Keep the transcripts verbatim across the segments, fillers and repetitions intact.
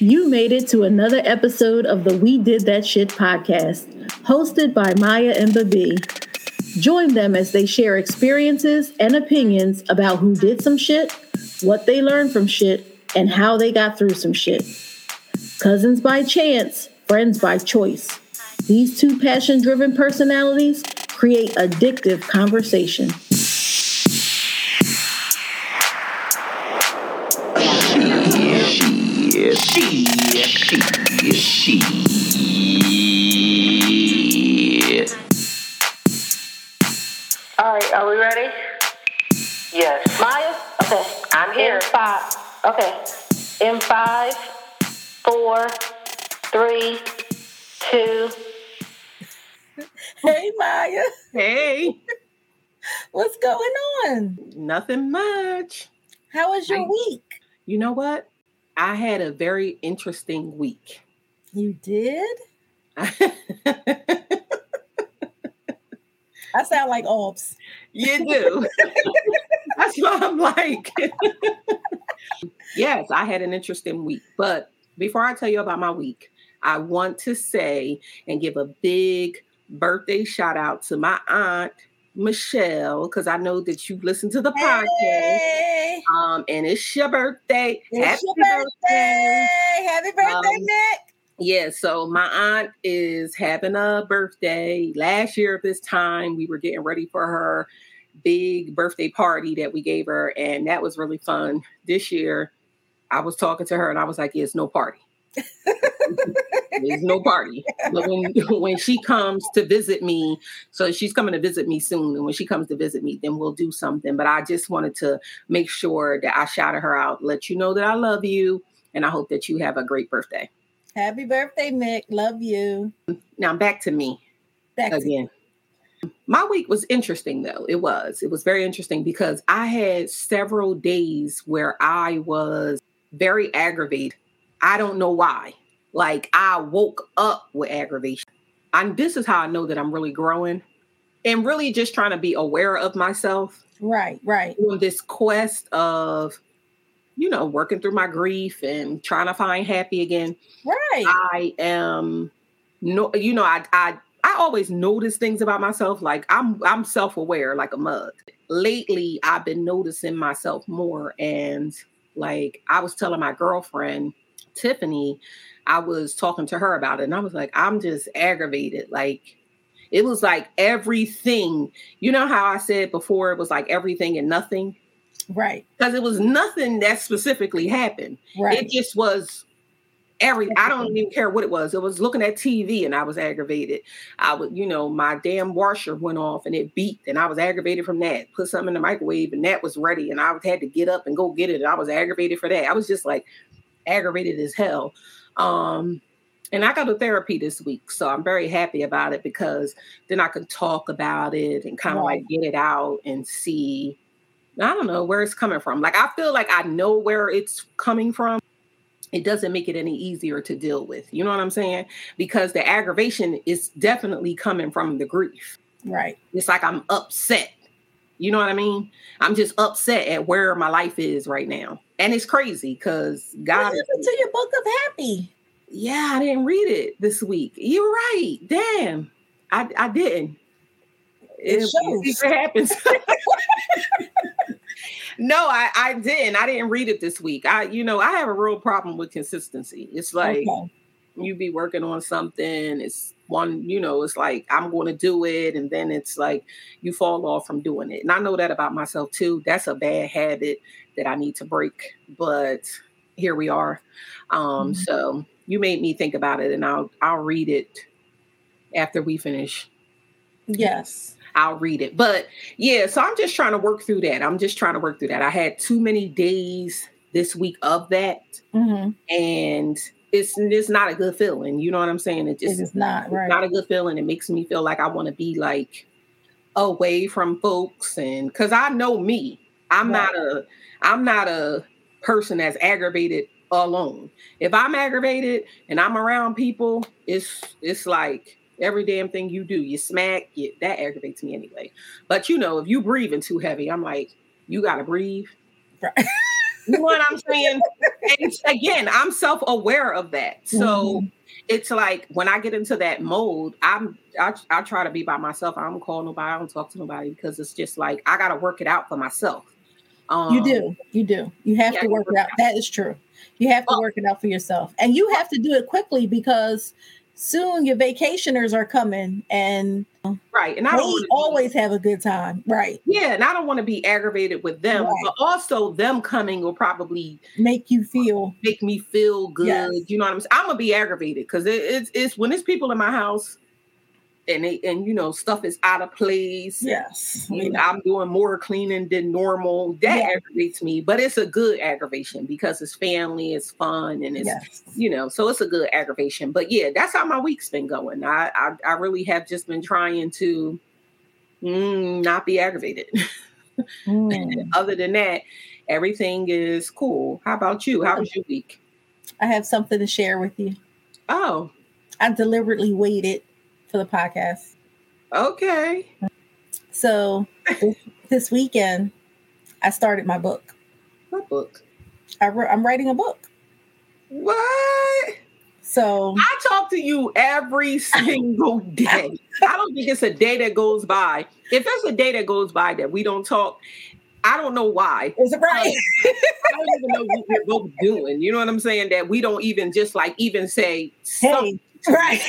You made it to another episode of the We Did That Shit podcast, hosted by Maya and Bibi. Join them as they share experiences and opinions about who did some shit, what they learned from shit, and how they got through some shit. Cousins by chance, friends by choice. These two passion-driven personalities create addictive conversation. All right, are we ready? Yes. Maya? Okay. I'm here. In five. Okay. In five, four, three, two. Hey, Maya. Hey. What's going on? Nothing much. How was your I, week? You know what? I had a very interesting week. You did? I sound like Orbs. You do. That's what I'm like. Yes, I had an interesting week. But before I tell you about my week, I want to say and give a big birthday shout out to my aunt, Michelle, because I know that you listen to the podcast. Hey. Um, and it's your birthday. It's Happy your birthday. birthday. Happy birthday, um, Nick. Yeah, so my aunt is having a birthday. Last year at this time, we were getting ready for her big birthday party that we gave her, and that was really fun. This year, I was talking to her, and I was like, "It's no party. There's no party." But when, when she comes to visit me, so she's coming to visit me soon, and when she comes to visit me, then we'll do something. But I just wanted to make sure that I shouted her out, let you know that I love you, and I hope that you have a great birthday. Happy birthday, Mick. Love you. Now back to me. Back again. To My week was interesting, though. It was. It was very interesting because I had several days where I was very aggravated. I don't know why. Like, I woke up with aggravation. And this is how I know that I'm really growing and really just trying to be aware of myself. Right, right. On this quest of, you know, working through my grief and trying to find happy again. Right. I am, no, you know, I, I, I always notice things about myself. Like I'm, I'm self-aware like a mug. Lately, I've been noticing myself more. And like, I was telling my girlfriend, Tiffany, I was talking to her about it and I was like, I'm just aggravated. Like, it was like everything, you know how I said before, it was like everything and nothing. Right. Because it was nothing that specifically happened. Right. It just was every, I don't even care what it was. It was looking at T V and I was aggravated. I would, you know, my damn washer went off and it beeped and I was aggravated from that. Put something in the microwave and that was ready and I had to get up and go get it. And I was aggravated for that. I was just like aggravated as hell. Um, and I got to therapy this week. So I'm very happy about it because then I can talk about it and kind of right. like get it out and see. I don't know where it's coming from. Like, I feel like I know where it's coming from. It doesn't make it any easier to deal with. You know what I'm saying? Because the aggravation is definitely coming from the grief. Right. It's like I'm upset. You know what I mean? I'm just upset at where my life is right now. And it's crazy because God... Listen is- to your book of happy. Yeah, I didn't read it this week. You're right. Damn. I, I didn't. It, it shows. It happens. No, I, I didn't. I didn't read it this week. I, you know, I have a real problem with consistency. It's like okay. you be working on something. It's one, you know, it's like I'm going to do it. And then it's like you fall off from doing it. And I know that about myself, too. That's a bad habit that I need to break. But here we are. Um, mm-hmm. So you made me think about it and I'll I'll read it after we finish. Yes. I'll read it. But yeah, so I'm just trying to work through that. I'm just trying to work through that. I had too many days this week of that. Mm-hmm. And it's it's not a good feeling. You know what I'm saying? It just it is not right. It's not a good feeling. It makes me feel like I want to be like away from folks. And because I know me, I'm right. not a I'm not a person that's aggravated alone. If I'm aggravated and I'm around people, it's it's like every damn thing you do, you smack, you, that aggravates me anyway. But, you know, if you breathing too heavy, I'm like, you got to breathe. Right. You know what I'm saying? And again, I'm self-aware of that. So mm-hmm. it's like when I get into that mode, I'm I, I try to be by myself. I don't call nobody. I don't talk to nobody because it's just like I got to work it out for myself. Um, you do. You do. You have yeah, to work it out. out. That is true. You have to well, work it out for yourself. And you have to do it quickly because soon your vacationers are coming and right. And I don't always be, have a good time. Right. Yeah. And I don't want to be aggravated with them, right. but also them coming will probably make you feel, make me feel good. Yes. You know what I'm saying? I'm going to be aggravated because it, it's, it's when there's people in my house and they, and you know, stuff is out of place. Yes. And, and yeah. I'm doing more cleaning than normal. That yeah. aggravates me, but it's a good aggravation because it's family, it's fun. And it's, yes. you know, so it's a good aggravation, but yeah, that's how my week's been going. I, I, I really have just been trying to mm, not be aggravated. Mm. Other than that, everything is cool. How about you? How was your week? I have something to share with you. Oh, I deliberately waited for the podcast. Okay. So this, this weekend, I started my book. What book? I re- I'm writing a book. What? So I talk to you every single day. I don't think it's a day that goes by. If there's a day that goes by that we don't talk, I don't know why. Is it right? I don't even know what we're both doing. You know what I'm saying? That we don't even just like even say something. Hey. Right.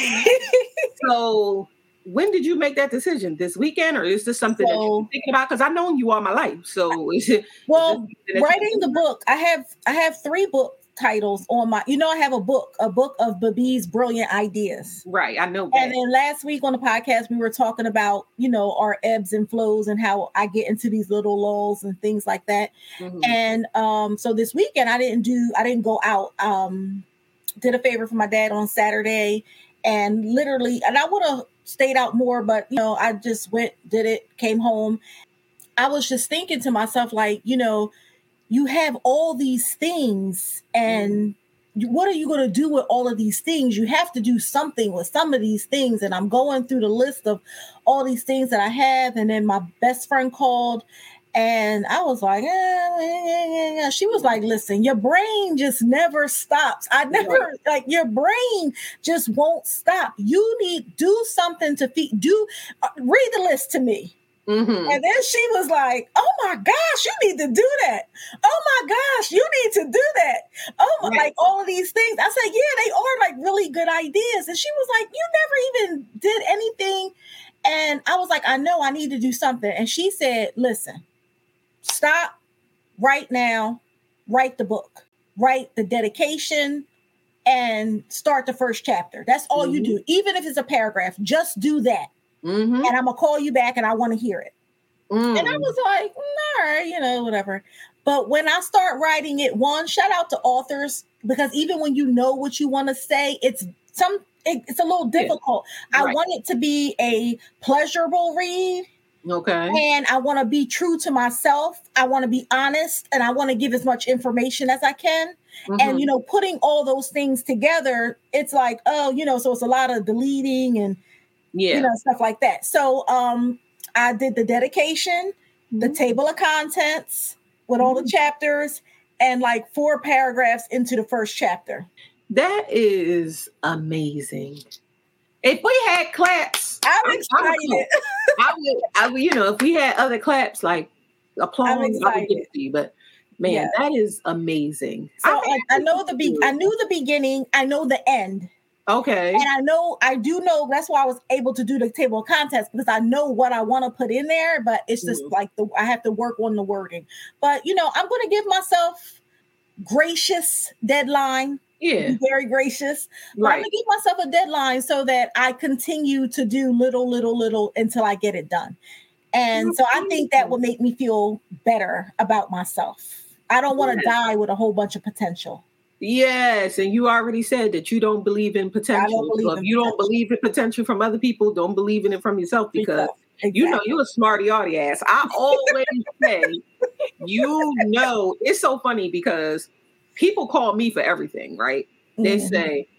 So when did you make that decision? This weekend, or is this something so, that you're thinking about? Because I've known you all my life. So is it, well, is writing the book, I have I have three book titles on my, you know, I have a book, a book of Bibi's Brilliant Ideas. Right. I know. That. And then last week on the podcast, we were talking about, you know, our ebbs and flows and how I get into these little lulls and things like that. Mm-hmm. And um, so this weekend I didn't do, I didn't go out. Um did a favor for my dad on Saturday and literally, and I would have stayed out more, but you know, I just went, did it, came home. I was just thinking to myself, like, you know, you have all these things and you, what are you going to do with all of these things? You have to do something with some of these things. And I'm going through the list of all these things that I have. And then my best friend called and I was like, eh, eh, eh. She was like, listen, your brain just never stops. I never like your brain just won't stop. You need do something to feed, do uh, read the list to me. Mm-hmm. And then she was like, oh my gosh, you need to do that. Oh my gosh, you need to do that. Oh my, right. Like all of these things. I said, yeah, they are like really good ideas. And she was like, you never even did anything. And I was like, I know I need to do something. And she said, listen, stop right now, write the book, write the dedication, and start the first chapter. That's all mm-hmm. you do. Even if it's a paragraph, just do that. Mm-hmm. And I'm going to call you back and I want to hear it. Mm. And I was like, all right, you know, whatever. But when I start writing it, one, shout out to authors, because even when you know what you want to say, it's some, it, it's a little difficult. Yeah. Right. I want it to be a pleasurable read. Okay. And I want to be true to myself. I want to be honest and I want to give as much information as I can. Mm-hmm. And, you know, putting all those things together, it's like, oh, you know, so it's a lot of deleting and, yeah, you know, stuff like that. So um, I did the dedication, mm-hmm. the table of contents with mm-hmm. all the chapters and like four paragraphs into the first chapter. That is amazing. If we had claps, I'm excited. I, I, would, I would, you know, if we had other claps like applause, I would give it to you. But man, yeah. that is amazing. So I, I, I know the be- I knew the beginning. I know the end. Okay. And I know I do know. That's why I was able to do the table of contents because I know what I want to put in there. But it's just mm-hmm. like the I have to work on the wording. But you know, I'm going to give myself gracious deadline. Yeah. Very gracious. Right. I'm going to give myself a deadline so that I continue to do little, little, little until I get it done. And so I think that will make me feel better about myself. I don't want to yes. die with a whole bunch of potential. Yes. And you already said that you don't believe in potential. Believe so if you potential. don't believe in potential from other people, don't believe in it from yourself because exactly. you know, you're a smarty-arty ass. I always say, you know, it's so funny because people call me for everything, right? They mm-hmm. say,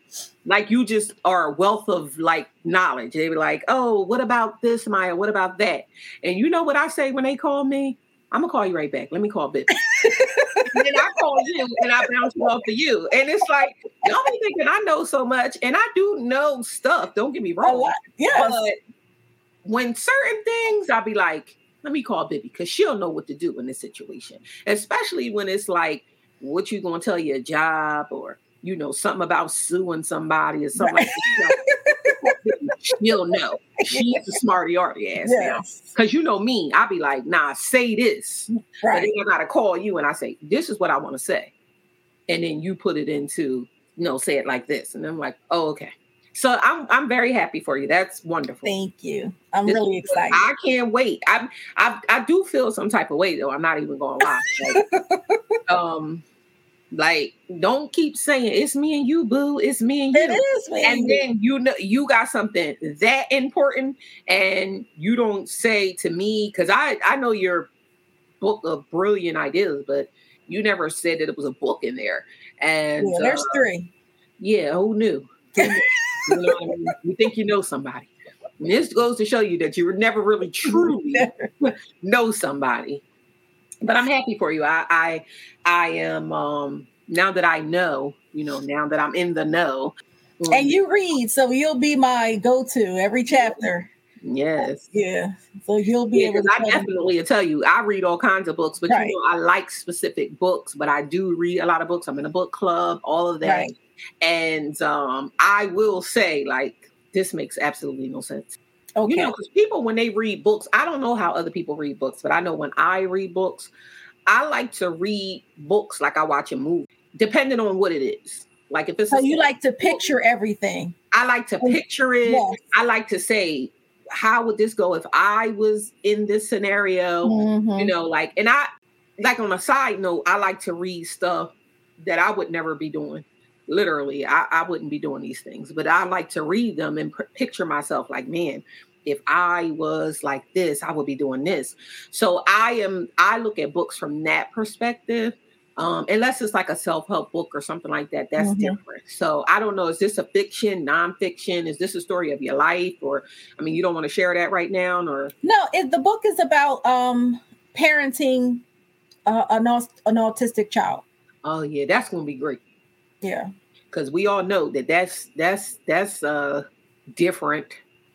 like, you just are a wealth of, like, knowledge. They be like, oh, what about this, Maya? What about that? And you know what I say when they call me? I'm going to call you right back. Let me call Bibi. then I call you and I bounce you off of you. And it's like, y'all be thinking I know so much, and I do know stuff. Don't get me wrong. Oh, yes. But when certain things, I'll be like, let me call Bibi because she'll know what to do in this situation. Especially when it's like, what you gonna tell your job, or you know, something about suing somebody or something right. like that. She'll know. She's a smarty arty ass yes. now. Cause you know me, I'll be like, nah, say this. Right. And then I gotta call you and I say, this is what I want to say. And then you put it into, you know, say it like this. And I'm like, oh, okay. So I'm I'm very happy for you. That's wonderful. Thank you. I'm this really excited. I can't wait. I I I do feel some type of way though. I'm not even gonna lie. Like, um, like don't keep saying it's me and you, boo. It's me and you. It is me. And then you know you got something that important, and you don't say to me because I I know your book of brilliant ideas, but you never said that it was a book in there. And yeah, there's uh, three. Yeah, who knew? Who knew? You know what I mean? You think you know somebody. And this goes to show you that you never really truly never. know somebody. But I'm happy for you. I I, I am, um, now that I know, you know, now that I'm in the know. Um, and you read, so you'll be my go-to every chapter. Yes. Yeah. So you'll be yeah, able to. I definitely will tell you, I read all kinds of books, but right. you know, I like specific books, but I do read a lot of books. I'm in a book club, all of that. Right. And um, I will say, like, this makes absolutely no sense. Okay. You know, because people, when they read books, I don't know how other people read books, but I know when I read books, I like to read books like I watch a movie, depending on what it is. Like if it's so, a you like to picture everything. I like to picture it. Yes. I like to say, how would this go if I was in this scenario? Mm-hmm. You know, like, and I, like on a side note, I like to read stuff that I would never be doing. Literally, I, I wouldn't be doing these things, but I like to read them and p- picture myself like, man, if I was like this, I would be doing this. So I am, I look at books from that perspective, um, unless it's like a self-help book or something like that, that's mm-hmm. different. So I don't know, is this a fiction, nonfiction? Is this a story of your life? Or, I mean, you don't want to share that right now? Or no, it, the book is about um, parenting uh, an, an autistic child. Oh yeah, that's going to be great. Yeah. Because we all know that that's that's that's uh, different.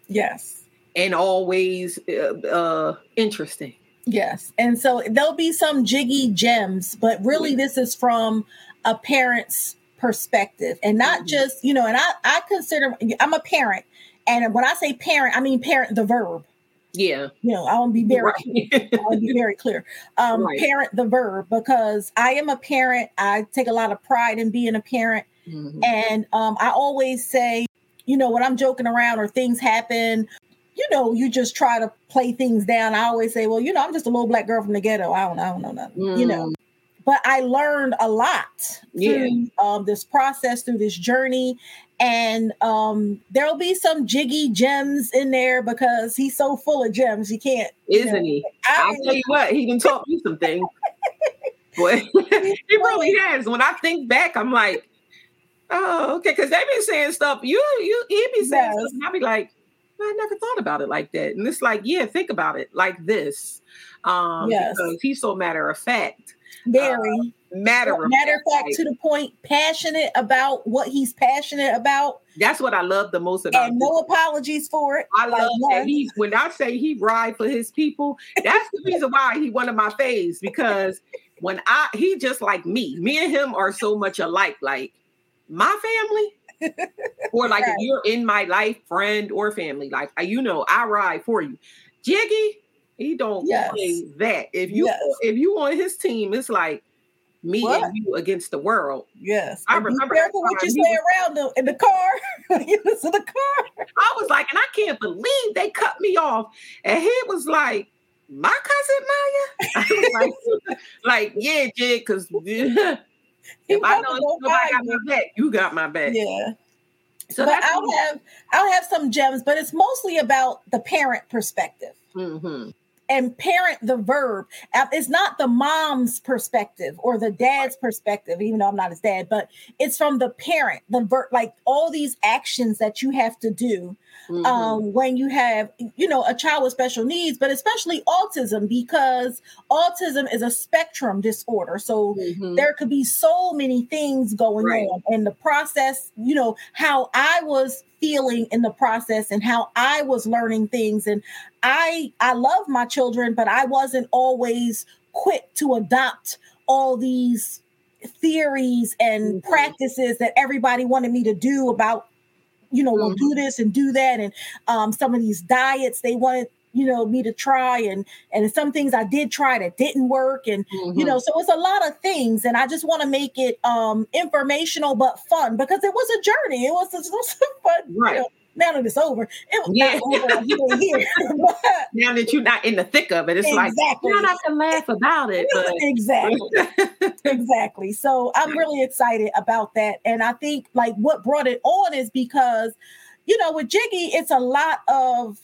Yes. And always uh, uh, interesting. Yes. And so there'll be some Jiggy gems, but really yeah. this is from a parent's perspective and not mm-hmm. just, you know, and I, I consider I'm a parent. And when I say parent, I mean parent, the verb. Yeah. You know, I want to be very right. clear. I want to be very clear. Um, right. Parent the verb, because I am a parent. I take a lot of pride in being a parent. Mm-hmm. And um, I always say, you know, when I'm joking around or things happen, you know, you just try to play things down. I always say, well, you know, I'm just a little black girl from the ghetto. I don't, I don't know nothing, mm. you know. But I learned a lot yeah. through um, this process, through this journey. And um, there'll be some Jiggy gems in there because he's so full of gems. You can't. Isn't you know, he? I, I'll tell you what, he done taught me some things. Boy, he really has. When I think back, I'm like, oh, okay. Because they've been saying stuff. You, you, he be saying yes. stuff. And I'll be like, I never thought about it like that. And it's like, yeah, think about it like this. Um, yes. Because he's so matter of fact. Very. Uh, Matter of matter fact, fact, to the point, passionate about what he's passionate about. That's what I love the most about him. And no apologies for it. I love like, that he's, when I say he ride for his people, that's the reason why he one of my faves, because when I, he just like me, me and him are so much alike, like my family or like right. if you're in my life, friend or family, like, you know, I ride for you. Jiggy, he don't yes. say that. If you, yes. if you on his team, it's like, me what? And you against the world. Yes. I and remember. Be careful what you say around the, in the car. You was in the car. I was like, and I can't believe they cut me off. And he was like, my cousin Maya? I was like, like, yeah, Jig, because if I know nobody got my back, you got my back. Yeah. So but I'll have I'll have some gems, but it's mostly about the parent perspective. Mm-hmm. and parent the verb. It's not the mom's perspective or the dad's perspective, even though I'm not his dad, but it's from the parent, the verb, like all these actions that you have to do mm-hmm. um, when you have, you know, a child with special needs, but especially autism, because autism is a spectrum disorder. So mm-hmm. there could be so many things going right. on, and the process, you know, how I was feeling in the process and how I was learning things. And I I love my children, but I wasn't always quick to adopt all these theories and mm-hmm. practices that everybody wanted me to do about, you know, mm-hmm. we'll do this and do that. And um, some of these diets they wanted, you know, me to try, and and some things I did try that didn't work. And, mm-hmm. you know, so it's a lot of things. And I just want to make it um, informational, but fun, because it was a journey. It was a, it was a fun, right. you know, now that it's over, it was yeah. not over here. But now that you're not in the thick of it, it's exactly. like, you don't have to laugh about it. But. Exactly. exactly. So I'm really excited about that. And I think like what brought it on is because, you know, with Jiggy, it's a lot of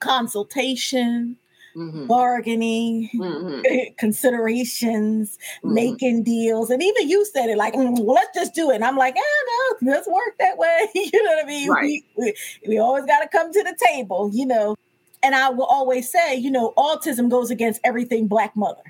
consultation, mm-hmm. bargaining, mm-hmm. considerations, mm-hmm. making deals. And even you said it like, mm, well, let's just do it. And I'm like, ah, no, let's work that way. You know what I mean? Right. We, we, we always got to come to the table, you know. And I will always say, you know, autism goes against everything Black mother.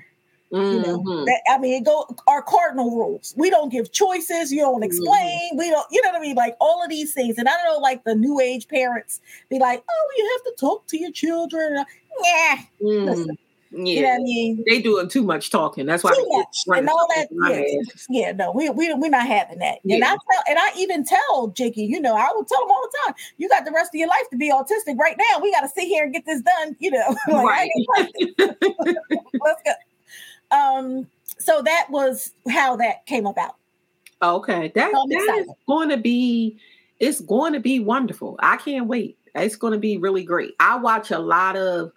You know, mm-hmm. that, I mean, it go our cardinal rules. We don't give choices. You don't explain. Mm-hmm. We don't, you know what I mean? Like all of these things. And I don't know, like the new age parents be like, oh, you have to talk to your children. Yeah. Mm-hmm. Listen, yeah. You know what I mean? They do too much talking. That's why. Too much. And all that. Yeah, yeah, no, we, we, we're not having that. Yeah. And I tell, and I even tell Jakey, you know, I would tell him all the time, you got the rest of your life to be autistic right now. We got to sit here and get this done. You know, like, right. I ain't like this. Let's go. Um, so that was how that came about. Okay. That, so that is going to be, it's going to be wonderful. I can't wait. It's going to be really great. I watch a lot of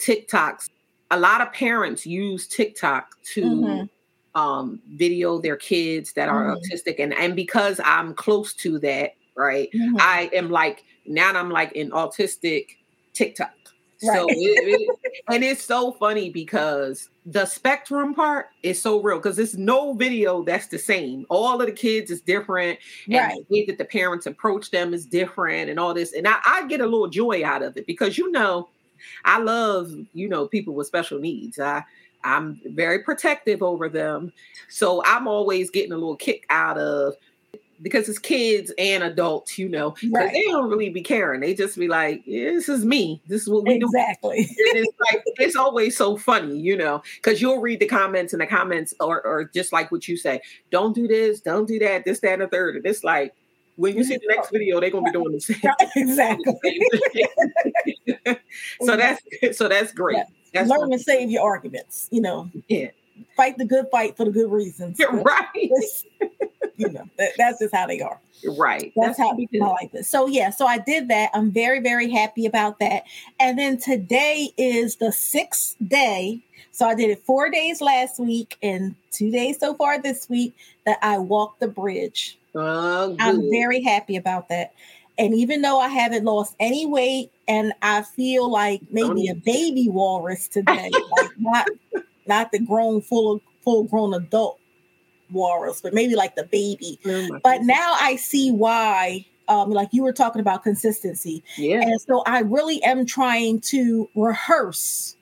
TikToks. A lot of parents use TikTok to mm-hmm. um, video their kids that are mm-hmm. autistic. And, and because I'm close to that, right. Mm-hmm. I am like, now I'm like an autistic TikTok. Right. So, it, it, and it's so funny because the spectrum part is so real, because there's no video that's the same. All of the kids is different, and right. the way that the parents approach them is different, and all this. And I, I get a little joy out of it because, you know, I love, you know, people with special needs. I, I'm very protective over them. So I'm always getting a little kick out of, because it's kids and adults, you know, right. they don't really be caring. They just be like, yeah, this is me. This is what we exactly. do. Exactly. And it's like, it's always so funny, you know, because you'll read the comments and the comments are, are just like what you say. Don't do this. Don't do that. This, that, and the third. And it's like, when you see the next video, they're going to be doing the same. Exactly. so that's, so that's great. Yeah. That's Learn funny. And save your arguments, you know. Yeah. Fight the good fight for the good reasons. You're right. You know, that, that's just how they are. Right. That's, that's how I like this. So, yeah. So I did that. I'm very, very happy about that. And then today is the sixth day. So I did it four days last week and two days so far this week that I walked the bridge. Oh, I'm very happy about that. And even though I haven't lost any weight, and I feel like maybe a baby walrus today, like not not the grown, full, full-grown adult walrus, but maybe like the baby. Oh, but now I see why, um, like you were talking about consistency. Yeah. And so I really am trying to rehearse,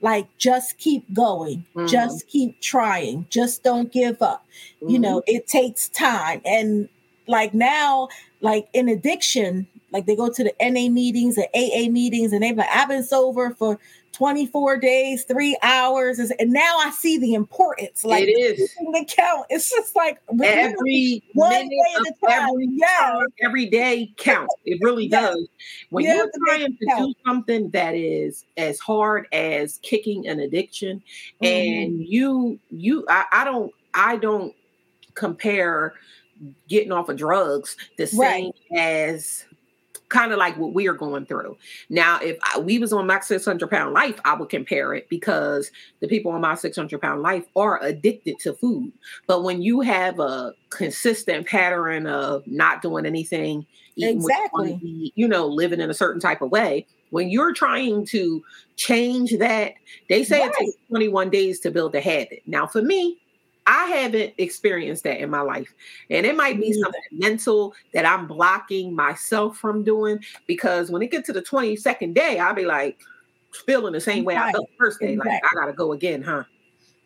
like just keep going, mm-hmm. just keep trying, just don't give up. Mm-hmm. You know, it takes time. And like now, like in addiction, like they go to the N A meetings and A A meetings and they're like, I've been sober for twenty-four days, three hours. And now I see the importance. Like it is. The count. It's just like every one minute day at a time. Every, yeah. hour, every day counts. It really yes. does. When you you're trying to count. Do something that is as hard as kicking an addiction, mm-hmm. and you, you, I, I don't, I don't compare getting off of drugs the same right. as kind of like what we are going through. Now, if I, we was on My six hundred pound Life, I would compare it, because the people on My six hundred pound Life are addicted to food. But when you have a consistent pattern of not doing anything, eating exactly. what you want to eat, you know, living in a certain type of way, When you're trying to change that, they say yes. It takes twenty-one days to build a habit. Now, for me, I haven't experienced that in my life. And it might be something mental that I'm blocking myself from doing, because when it gets to the twenty-second day, I'll be like feeling the same way right. I felt the first day. Exactly. Like, I got to go again, huh?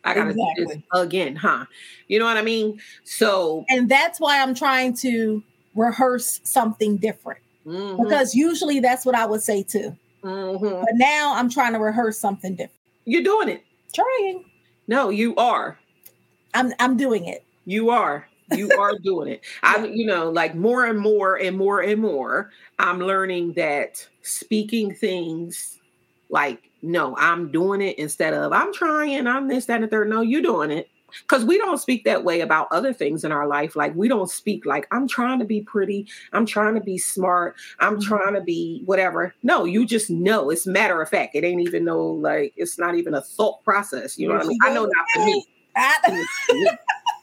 I got to exactly. do this again, huh? You know what I mean? So, and that's why I'm trying to rehearse something different. Mm-hmm. Because usually that's what I would say too. Mm-hmm. But now I'm trying to rehearse something different. You're doing it. Trying. No, you are. I'm I'm doing it. You are. You are doing it. I, you know, like more and more and more and more, I'm learning that speaking things like, no, I'm doing it instead of I'm trying, I'm this, that, and the third. No, you're doing it. Because we don't speak that way about other things in our life. Like, we don't speak like, I'm trying to be pretty. I'm trying to be smart. I'm trying to be whatever. No, you just know. It's matter of fact. It ain't even no, like, it's not even a thought process. You know what I mean? I know not for me.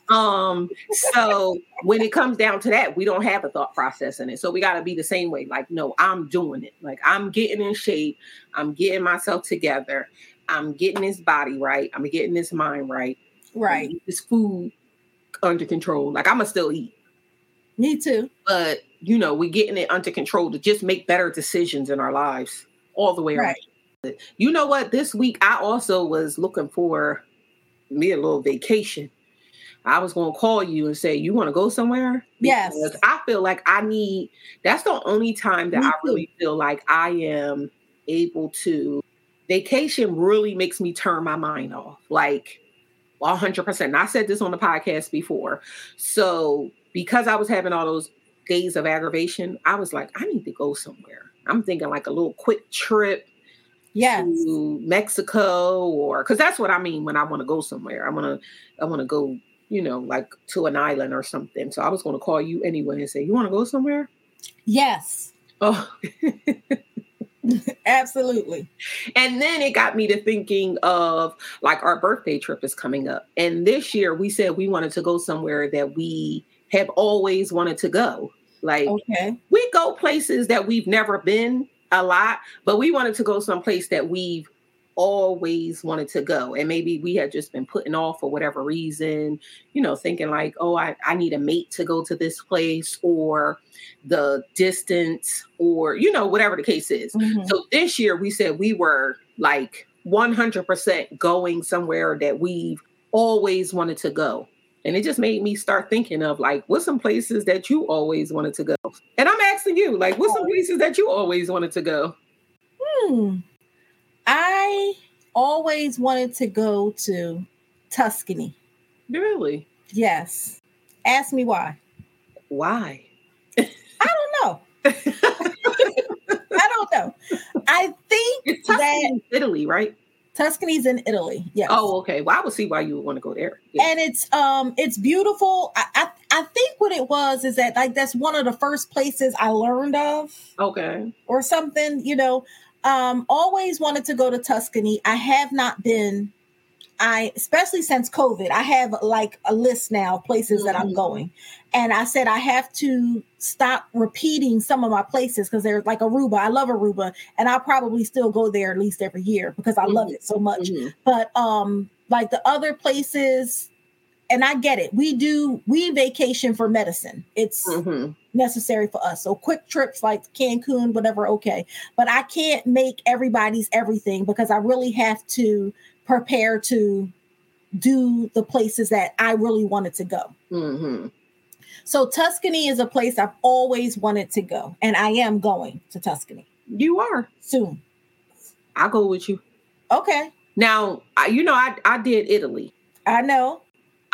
um, so when it comes down to that, we don't have a thought process in it. So we got to be the same way. Like, no, I'm doing it. Like, I'm getting in shape. I'm getting myself together. I'm getting this body right. I'm getting this mind right. Right. This food under control. Like, I'm going to still eat. Me too. But, you know, we're getting it under control to just make better decisions in our lives all the way right. around. You know what? This week, I also was looking for me a little vacation. I was going to call you and say, you want to go somewhere? Because yes. I feel like I need, that's the only time that me I too. really feel like I am able to, vacation really makes me turn my mind off. Like, one hundred percent. And I said this on the podcast before. So because I was having all those days of aggravation, I was like, I need to go somewhere. I'm thinking like a little quick trip yes. to Mexico, or because that's what I mean when I want to go somewhere. I want to I want to go, you know, like to an island or something. So I was going to call you anyway and say, you want to go somewhere? Yes. Oh, absolutely. And then it got me to thinking of like our birthday trip is coming up. And this year we said we wanted to go somewhere that we have always wanted to go. Like okay. we go places that we've never been a lot, but we wanted to go someplace that we've always wanted to go. And maybe we had just been putting off for whatever reason, you know, thinking like, oh, I, I need a mate to go to this place, or the distance, or, you know, whatever the case is. Mm-hmm. So this year we said we were like one hundred percent going somewhere that we've always wanted to go. And it just made me start thinking of like, what's some places that you always wanted to go? And I'm asking you, like, what's some places that you always wanted to go? Hmm. I always wanted to go to Tuscany. Really? Yes. Ask me why. Why? I don't know. I don't know. I think Tuscany's that Italy, right? Tuscany's in Italy. Yes. Oh, okay. Well, I would see why you would want to go there. Yeah. And it's um, it's beautiful. I, I I think what it was is that like that's one of the first places I learned of. Okay. Or something, you know. Um, always wanted to go to Tuscany. I have not been, I, especially since COVID, I have like a list now of places mm-hmm. that I'm going. And I said, I have to stop repeating some of my places, because there's like Aruba. I love Aruba, and I'll probably still go there at least every year because I mm-hmm. love it so much. Mm-hmm. But, um, like the other places, and I get it. We do, we vacation for medicine. It's mm-hmm. necessary for us. So quick trips like Cancun, whatever, okay. But I can't make everybody's everything, because I really have to prepare to do the places that I really wanted to go. Mm-hmm. So Tuscany is a place I've always wanted to go, and I am going to Tuscany. You are? Soon. I'll go with you. Okay. Now, you know, I, I did Italy. I know.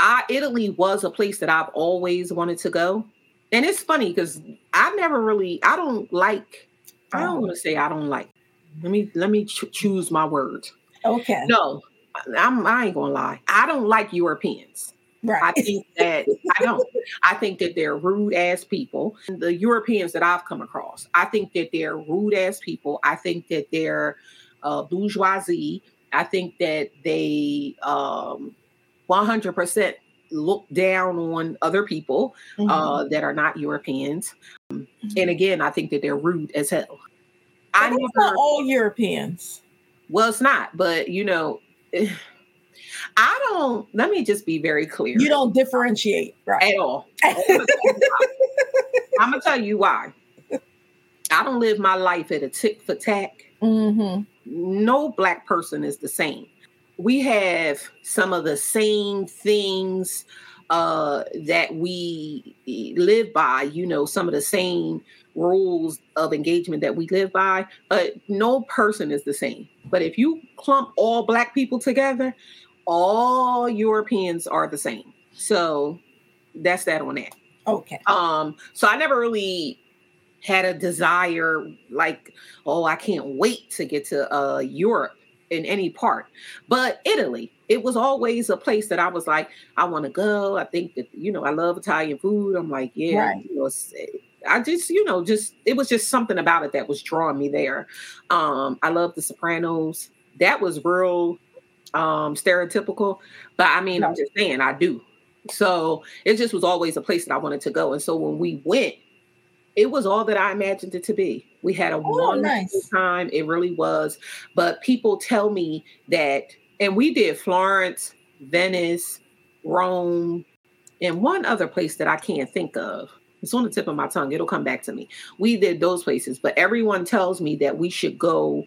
I, Italy was a place that I've always wanted to go. And it's funny because I never really, I don't like, I don't want to say I don't like. Let me, let me ch- choose my words. Okay. No, I'm, I ain't going to lie. I don't like Europeans. Right. I think that, I don't, I think that they're rude ass people. The Europeans that I've come across, I think that they're rude ass people. I think that they're uh, bourgeoisie. I think that they, um, one hundred percent look down on other people mm-hmm. uh, that are not Europeans. Um, mm-hmm. And again, I think that they're rude as hell. I never, it's not all Europeans. Well, it's not, but you know, I don't, let me just be very clear. You don't differentiate, right? At all. I'm going to tell you why. I don't live my life at a tick for tack. Mm-hmm. No black person is the same. We have some of the same things uh, that we live by, you know, some of the same rules of engagement that we live by, but no person is the same. But if you clump all black people together, all Europeans are the same. So that's that on that. Okay. Um. So I never really had a desire like, oh, I can't wait to get to uh, Europe in any part. But Italy, it was always a place that I was like, I want to go. I think that, you know, I love Italian food. I'm like, yeah, right. You know, I just, you know, just, it was just something about it that was drawing me there. Um, I love The Sopranos. That was real um, stereotypical. But I mean, no. I'm just saying, I do. So it just was always a place that I wanted to go. And so when we went, it was all that I imagined it to be. We had a oh, wonderful nice. time. It really was. But people tell me that, and we did Florence, Venice, Rome, and one other place that I can't think of. It's on the tip of my tongue. It'll come back to me. We did those places, but everyone tells me that we should go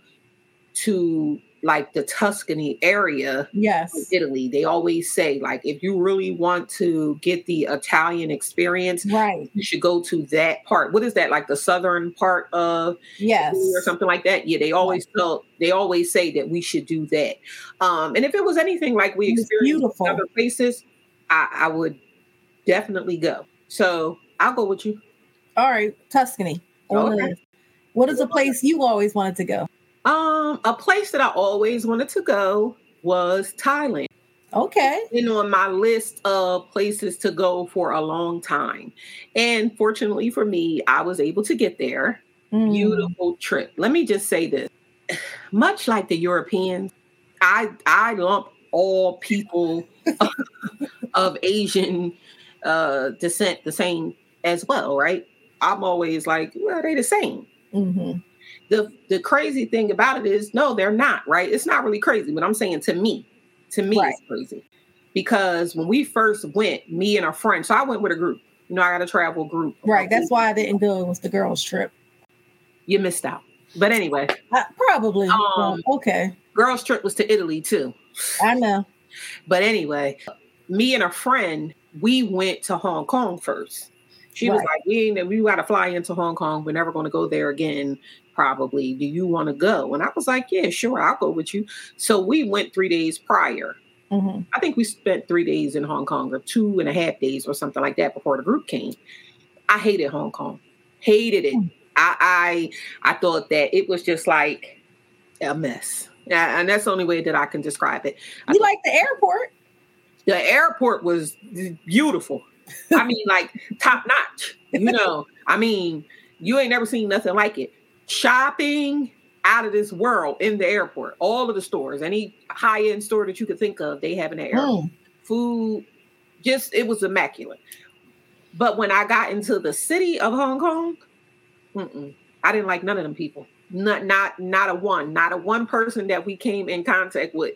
to like the Tuscany area. Yes. Of Italy. They always say like, if you really want to get the Italian experience, right, you should go to that part. What is that? Like the southern part of yes. Italy or something like that. Yeah. They always right. tell, they always say that we should do that. Um, and if it was anything like we experienced in other places, I, I would definitely go. So I'll go with you. All right. Tuscany. Okay. What is a place you always wanted to go? Um, a place that I always wanted to go was Thailand. Okay. It's been on my list of places to go for a long time. And fortunately for me, I was able to get there. Mm. Beautiful trip. Let me just say this. Much like the Europeans, I, I lump all people of, of Asian uh, descent the same as well, right? I'm always like, well, they the same. Mm-hmm. The the crazy thing about it is, no, they're not, right? It's not really crazy, but I'm saying to me, to me, right. It's crazy. Because when we first went, me and a friend, so I went with a group. You know, I got a travel group. Right, that's people. Why I didn't go. It was the girls' trip. You missed out. But anyway. I, probably. Um, okay. Girls' trip was to Italy, too. I know. But anyway, me and a friend, we went to Hong Kong first. She right. was like, we ain't, we got to fly into Hong Kong. We're never going to go there again. Probably. Do you want to go? And I was like, yeah, sure. I'll go with you. So we went three days prior. Mm-hmm. I think we spent three days in Hong Kong or two and a half days or something like that before the group came. I hated Hong Kong. Hated it. Mm-hmm. I, I I thought that it was just like a mess. And that's the only way that I can describe it. I you thought, like the airport? The airport was beautiful. I mean, like top notch, you know, I mean, you ain't never seen nothing like it. Shopping out of this world in the airport, all of the stores, any high end store that you could think of, they have in the airport. Mm. Food, just, it was immaculate. But when I got into the city of Hong Kong, mm-mm, I didn't like none of them people. Not, not, not a one, not a one person that we came in contact with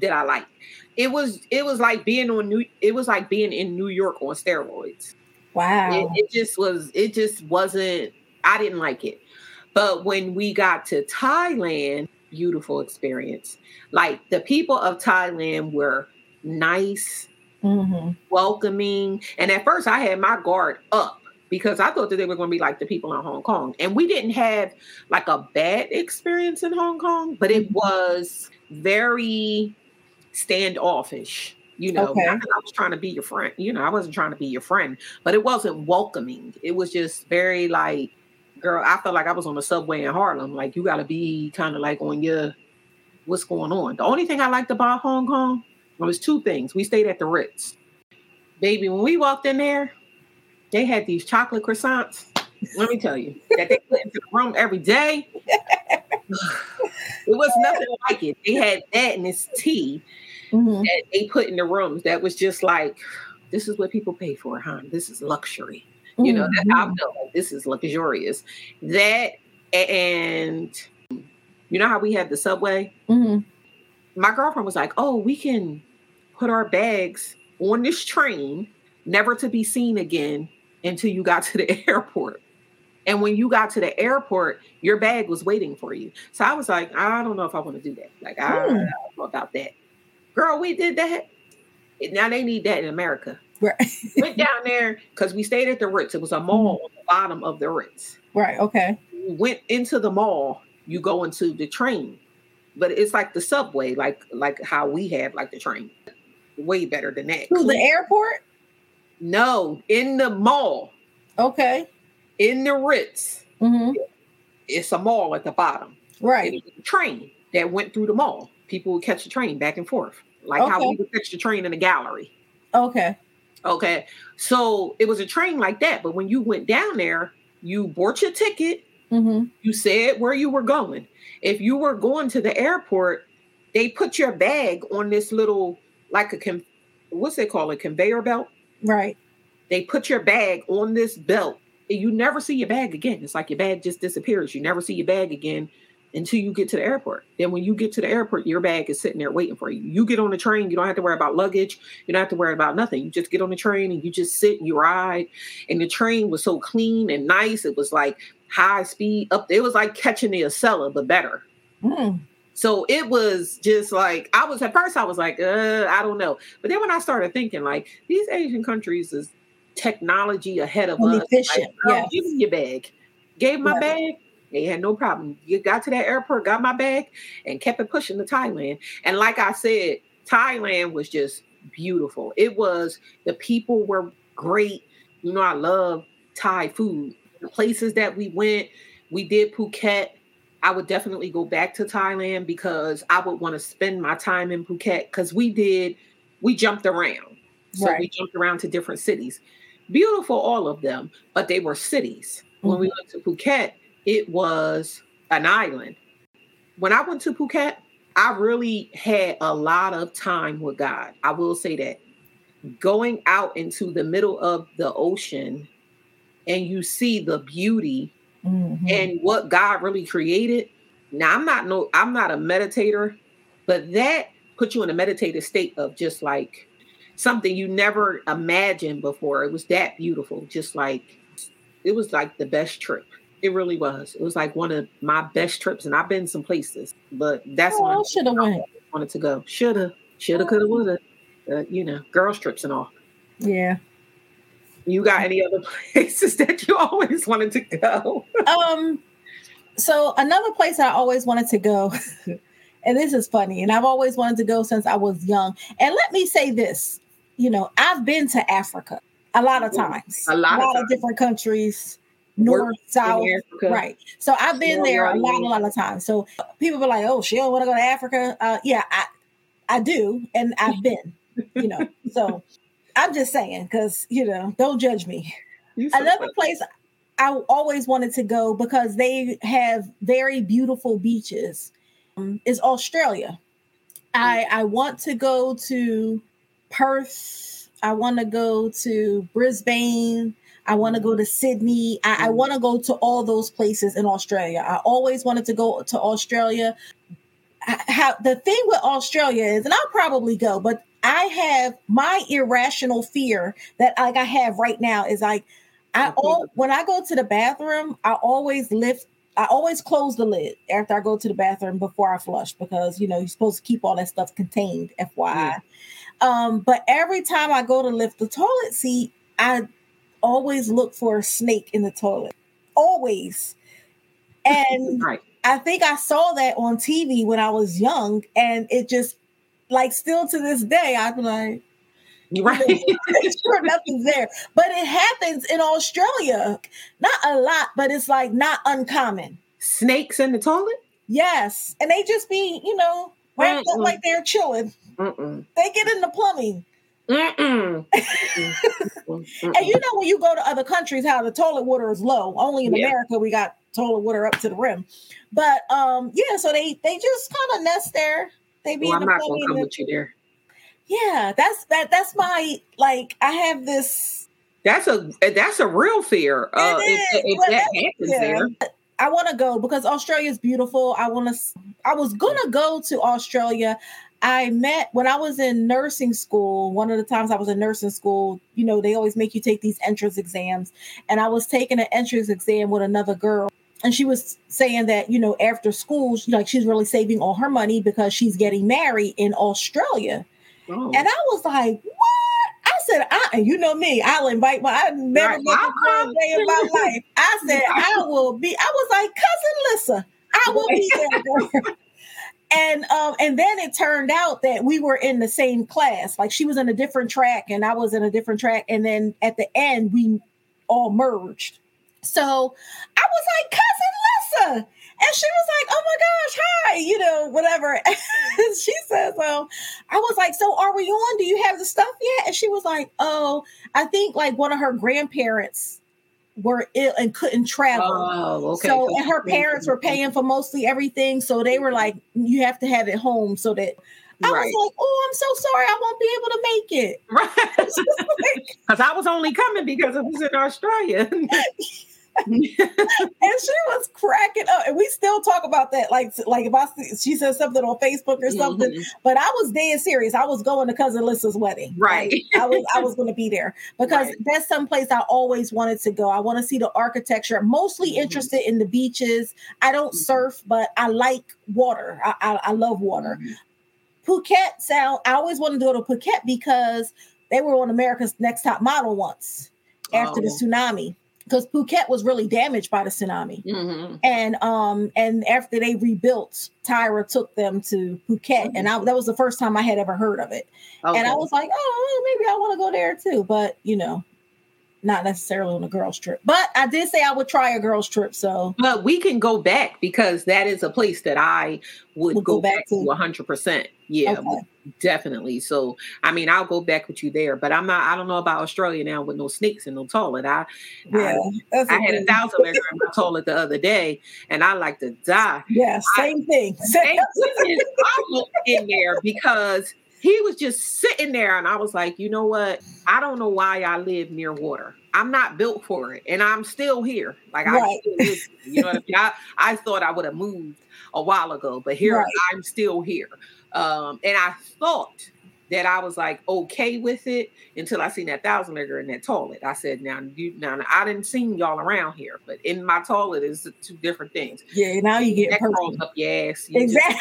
that I liked. It was it was like being on New it was like being in New York on steroids. Wow. It, it just was it just wasn't I didn't like it. But when we got to Thailand, beautiful experience. Like the people of Thailand were nice, mm-hmm. welcoming. And at first I had my guard up because I thought that they were going to be like the people in Hong Kong. And we didn't have like a bad experience in Hong Kong, but it was very standoffish, you know. Okay. I, I was trying to be your friend, you know. I wasn't trying to be your friend, but it wasn't welcoming. It was just very like, girl, I felt like I was on the subway in Harlem. Like you got to be kind of like on your, what's going on? The only thing I liked about Hong Kong was two things. We stayed at the Ritz, baby. When we walked in there, they had these chocolate croissants. Let me tell you that they put into the room every day. It was nothing like it. They had that and this tea mm-hmm. that they put in the rooms. That was just like, this is what people pay for, huh? This is luxury. Mm-hmm. You know, that I felt like this is luxurious. That And you know how we had the subway? Mm-hmm. My girlfriend was like, oh, we can put our bags on this train, never to be seen again until you got to the airport. And when you got to the airport, your bag was waiting for you. So I was like, I don't know if I want to do that. Like, I don't know about that. Girl, we did that. Now they need that in America. Right. Went down there because we stayed at the Ritz. It was a mall on the bottom of the Ritz. Right. Okay. We went into the mall. You go into the train, but it's like the subway, like like how we have like the train. Way better than that. To the airport? No, in the mall. Okay. In the Ritz, mm-hmm. It's a mall at the bottom. Right. Train that went through the mall. People would catch the train back and forth. Like okay. How we would catch the train in the gallery. Okay. Okay. So it was a train like that. But when you went down there, you bought your ticket. Mm-hmm. You said where you were going. If you were going to the airport, they put your bag on this little, like a, con- what's they call it? Conveyor belt. Right. They put your bag on this belt. You never see your bag again. It's like your bag just disappears. You never see your bag again until you get to the airport. Then when you get to the airport, your bag is sitting there waiting for you. You get on the train. You don't have to worry about luggage. You don't have to worry about nothing. You just get on the train and you just sit and you ride. And the train was so clean and nice. It was like high speed up. It was like catching the Acela, but better. Mm. So it was just like, I was at first, I was like, uh, I don't know. But then when I started thinking like these Asian countries is technology ahead of us. Like, oh, yeah. Give me your bag. Gave my yeah. bag. They had no problem. You got to that airport, got my bag, and kept it pushing to Thailand. And like I said, Thailand was just beautiful. It was, the people were great. You know, I love Thai food. The places that we went, we did Phuket. I would definitely go back to Thailand because I would want to spend my time in Phuket because we did, we jumped around. So right. we jumped around to different cities. Beautiful, all of them, but they were cities. Mm-hmm. When we went to Phuket, it was an island. When I went to Phuket, I really had a lot of time with God. I will say that. Going out into the middle of the ocean and you see the beauty mm-hmm. and what God really created. Now, I'm not no, I'm not a meditator, but that put you in a meditative state of just like, something you never imagined before. It was that beautiful. Just like, it was like the best trip. It really was. It was like one of my best trips. And I've been some places, but that's oh, one I should have went. Wanted to go. Should have, should have, could have, would have, uh, you know, girls trips and all. Yeah. You got any other places that you always wanted to go? um. So another place I always wanted to go, and this is funny, and I've always wanted to go since I was young. And let me say this. You know, I've been to Africa a lot of times, a lot, a lot of, of different countries, north, Work south, right? So I've been there a lot, a lot of times. So people are like, "Oh, she don't want to go to Africa." Uh, yeah, I, I do, and I've been. You know, so I'm just saying because you know, don't judge me. So Another funny. place I always wanted to go because they have very beautiful beaches is Australia. I I want to go to Perth. I want to go to Brisbane. I want to go to Sydney. I, I want to go to all those places in Australia. I always wanted to go to Australia. I, how, the thing with Australia is, and I'll probably go, but I have my irrational fear that like I have right now is like, I all, when I go to the bathroom, I always lift I always close the lid after I go to the bathroom before I flush because, you know, you're supposed to keep all that stuff contained, F Y I. Mm. Um, but every time I go to lift the toilet seat, I always look for a snake in the toilet. Always. And right. I think I saw that on T V when I was young. And it just, like, still to this day, I'm like, right. Sure, nothing's there. But it happens in Australia. Not a lot, but it's like not uncommon. Snakes in the toilet? Yes. And they just be, you know, wrapped Mm-mm. up like they're chilling. Mm-mm. They get in the plumbing. Mm-mm. Mm-mm. Mm-mm. And you know when you go to other countries, how the toilet water is low. Only in yeah. America we got toilet water up to the rim. But um, yeah, so they, they just kind of nest there. They be well, in the I'm plumbing. I'm not going to come with you there. Yeah, that's that. That's my like. I have this. That's a that's a real fear. Uh, it is. If, if well, that happens yeah. there, I want to go because Australia is beautiful. I want to, I was going to go to Australia. I met when I was in nursing school. One of the times I was in nursing school, you know, they always make you take these entrance exams. And I was taking an entrance exam with another girl. And she was saying that, you know, after school, she, like she's really saving all her money because she's getting married in Australia. Oh. And I was like, what? I said, I, you know me, I'll invite my, I never right. make a proud day in my life. I said, I will be, I was like, cousin Lissa, I will be there. And um, and then it turned out that we were in the same class. Like she was in a different track and I was in a different track. And then at the end, we all merged. So I was like, cousin Lissa. And she was like, oh my gosh, hi, you know, whatever. She says, um, I was like, so are we on? Do you have the stuff yet? And she was like, oh, I think like one of her grandparents were ill and couldn't travel. Oh, okay. So, and her parents were paying for mostly everything. So they were like, you have to have it home so that... I right. was like, oh, I'm so sorry. I won't be able to make it. Right. Because I was only coming because I was in Australia. And she was cracking up. And we still talk about that. Like, like if I see, she says something on Facebook or something, mm-hmm. but I was dead serious. I was going to cousin Lissa's wedding. Right. Like, I was I was going to be there because right. that's someplace I always wanted to go. I want to see the architecture. I'm mostly mm-hmm. interested in the beaches. I don't mm-hmm. surf, but I like water. I, I, I love water. Mm-hmm. Phuket sound. I always wanted to go to Phuket because they were on America's Next Top Model once after oh. the tsunami, because Phuket was really damaged by the tsunami. Mm-hmm. And um and after they rebuilt, Tyra took them to Phuket, mm-hmm. and I, that was the first time I had ever heard of it. Okay. And I was like, oh, maybe I want to go there too, but you know, not necessarily on a girls trip. But I did say I would try a girls trip. So, but we can go back because that is a place that I would we'll go, go back, back to one hundred percent. Yeah, okay. Definitely. So, I mean, I'll go back with you there, but I'm not, I don't know about Australia now with no snakes and no toilet. I, yeah, I, I had a thousand in my toilet the other day and I like to die. Yeah. Same I, thing. Same thing. I looked in there because he was just sitting there and I was like, you know what? I don't know why I live near water. I'm not built for it. And I'm still here. Like right. I still live here. You know what I mean? I, I thought I would have moved a while ago, but here right. I'm still here. Um, and I thought that I was like, okay with it until I seen that thousand legger in that toilet. I said, now you, now I didn't see y'all around here, but in my toilet is two different things. Yeah. Now you get that crawls up your ass. You exactly.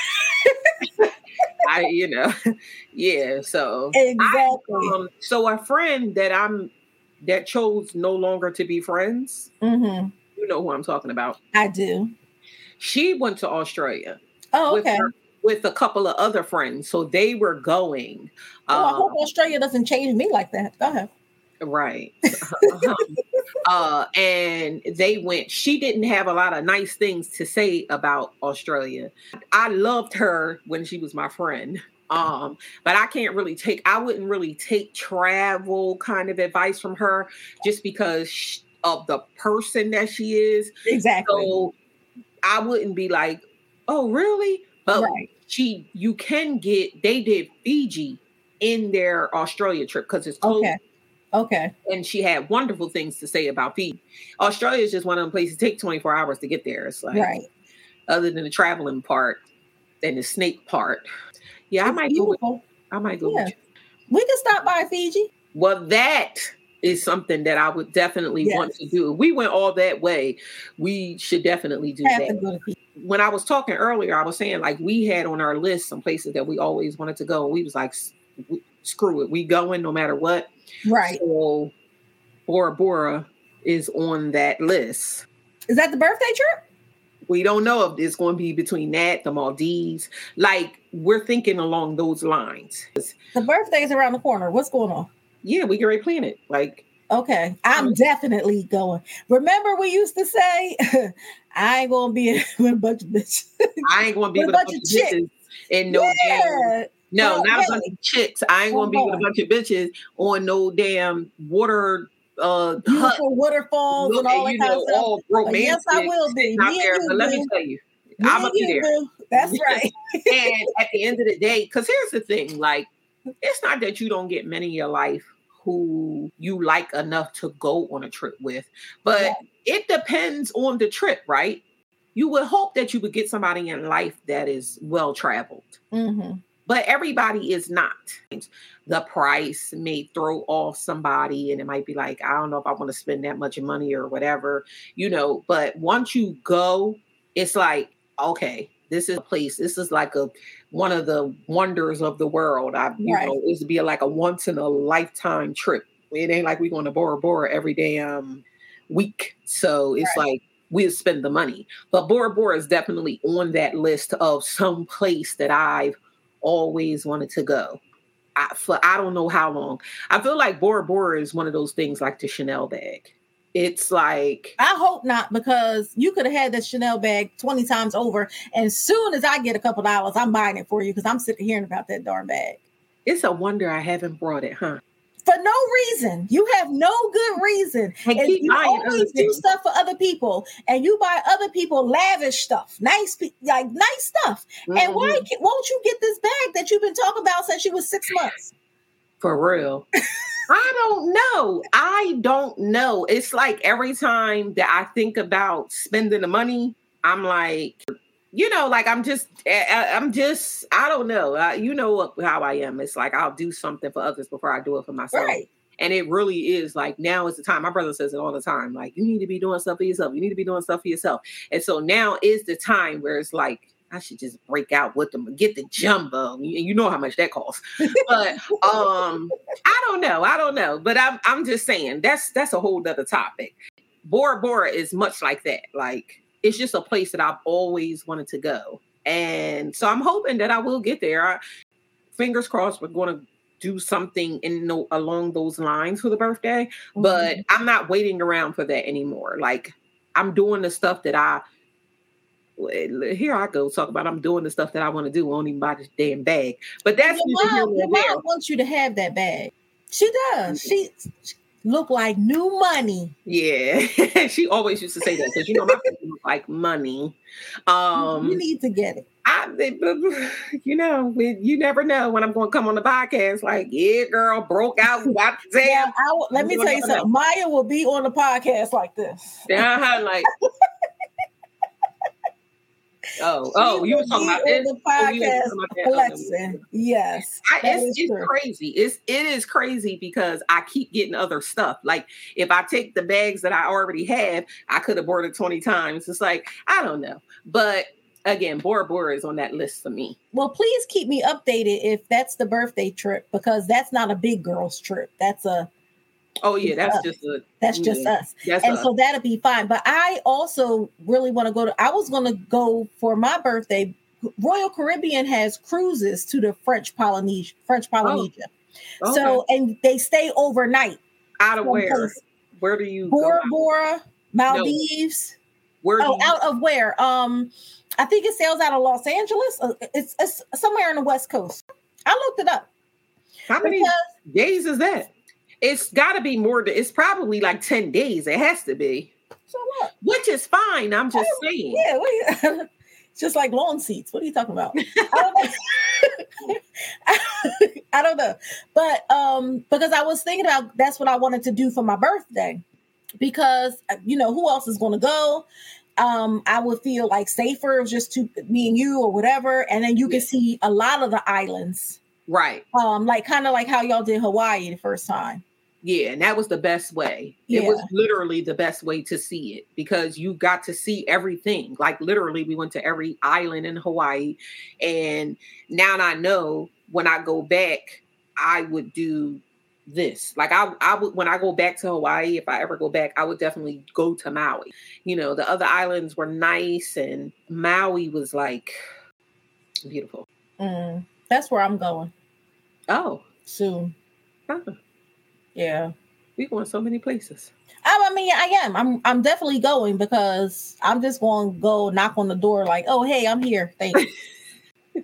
Just, I, you know, yeah. So, exactly. I, um, so a friend that I'm that chose no longer to be friends. Mm-hmm. You know who I'm talking about. I do. She went to Australia. Oh, okay. With, her, with a couple of other friends, so they were going. Oh, um, I hope Australia doesn't change me like that. Go ahead. Right. um, uh, and they went. She didn't have a lot of nice things to say about Australia. I loved her when she was my friend. Um, but I can't really take, I wouldn't really take travel kind of advice from her just because she, of the person that she is. Exactly. So I wouldn't be like, oh, really? But right. she, you can get, they did Fiji in their Australia trip because it's cold. Okay. Okay. And she had wonderful things to say about Fiji. Australia is just one of the places, take twenty-four hours to get there. It's like, right. other than the traveling part and the snake part. Yeah, it's I might beautiful. go with I might go yeah. with you. We can stop by Fiji. Well, that is something that I would definitely yes. want to do. We went all that way. We should definitely do Have that. When I was talking earlier, I was saying like we had on our list some places that we always wanted to go. And we was like, screw it. We going no matter what. Right. So Bora Bora is on that list. Is that the birthday trip? We don't know if it's going to be between that, the Maldives. Like, we're thinking along those lines. The birthday is around the corner. What's going on? Yeah, we can already plan it. Like, okay, I'm um, definitely going. Remember, we used to say, I ain't going to be with a bunch of bitches. I ain't going to be with, with a bunch, bunch of chicks. Bitches in no yeah. damn. No, no, not really. A bunch of chicks. I ain't oh, going to be with a bunch of bitches on no damn water. Uh, beautiful waterfalls and all that kind of stuff. Romantic. Yes, I will be. Me and there, you, but let me tell you, I'm gonna be there. That's right. And at the end of the day, because here's the thing: like, it's not that you don't get men in your life who you like enough to go on a trip with, but yeah. it depends on the trip, right? you would hope that you would get somebody in life that is well-traveled. Mm-hmm. But everybody is not. The price may throw off somebody and it might be like, I don't know if I want to spend that much money or whatever, you know. But once you go, it's like, okay, this is a place. This is like a one of the wonders of the world. I, you right. know, it's be like a once in a lifetime trip. It ain't like we're going to Bora Bora every damn week. So it's right. like, we'll spend the money. But Bora Bora is definitely on that list of some place that I've always wanted to go I, for I don't know how long. I feel like Bora Bora is one of those things like the Chanel bag. It's like, I hope not, because you could have had that Chanel bag twenty times over. And soon as I get a couple dollars, I'm buying it for you because I'm sick of hearing about that darn bag. It's a wonder I haven't brought it, huh? For no reason. You have no good reason. And and you always do stuff for other people, and you buy other people lavish stuff, nice, like nice stuff. Mm-hmm. And why won't you get this bag that you've been talking about since you was six months? For real. I don't know. I don't know. It's like every time that I think about spending the money, I'm like, you know, like I'm just, I, I'm just, I don't know. Uh, you know how I am. It's like, I'll do something for others before I do it for myself. Right. And it really is like, now is the time. My brother says it all the time. Like, you need to be doing stuff for yourself. You need to be doing stuff for yourself. And so now is the time where it's like, I should just break out with them and get the jumbo. And you know how much that costs. But um, I don't know. I don't know. But I'm, I'm just saying that's, that's a whole other topic. Bora Bora is much like that. Like, it's just a place that I've always wanted to go. And so I'm hoping that I will get there. I, fingers crossed, we're going to do something in no, along those lines for the birthday. Mm-hmm. But I'm not waiting around for that anymore. Like, I'm doing the stuff that I... Here I go talk about I'm doing the stuff that I want to do. I won't even buy this damn bag. But that's... Your mom, your mom wants you to have that bag. She does. Mm-hmm. She... she look like new money. Yeah. She always used to say that because, you know, my friends look like money. Um, you need to get it. I, you know, you never know when I'm going to come on the podcast. Like, yeah, girl, broke out. Watch the damn. Now, I, let me tell you something. Maya will be on the podcast like this. Uh-huh, like. Oh, oh, you were talking about this. The podcast, Alexa. Yes. I, it's it's crazy. It's it is crazy because I keep getting other stuff. Like, if I take the bags that I already have, I could have bought it twenty times. It's like, I don't know. But again, Bora Bora is on that list for me. Well, please keep me updated if that's the birthday trip, because that's not a big girl's trip. That's a Oh yeah, that's us. just a, that's yeah, just us, that's and us. So that'll be fine. But I also really want to go to. I was going to go for my birthday. Royal Caribbean has cruises to the French Polynesia, French Polynesia. Oh. Okay. So and they stay overnight. Out of where? Place. Where do you? Bora go Bora, Maldives. No. Where? Oh, out go? of where? Um, I think it sails out of Los Angeles. It's, it's somewhere on the West Coast. I looked it up. How many days is that? It's got to be more. It's probably like ten days. It has to be. So what? Which is fine. I'm just oh, saying. Yeah, wait. Just like lawn seats. What are you talking about? I don't know. I don't know. But um, because I was thinking about that's what I wanted to do for my birthday, because you know who else is going to go. Um, I would feel like safer just to me and you or whatever, and then you can see a lot of the islands. Right. Um, like kind of like how y'all did Hawaii the first time. Yeah, and that was the best way. Yeah. It was literally the best way to see it because you got to see everything. Like literally, we went to every island in Hawaii. And now I know when I go back, I would do this. Like I, I would when I go back to Hawaii, if I ever go back, I would definitely go to Maui. You know, the other islands were nice, and Maui was like beautiful. Mm, that's where I'm going. Oh, soon. Huh. Yeah. We're going so many places. I, I mean, I am. I'm I'm definitely going because I'm just going to go knock on the door like, oh, hey, I'm here. Thank you.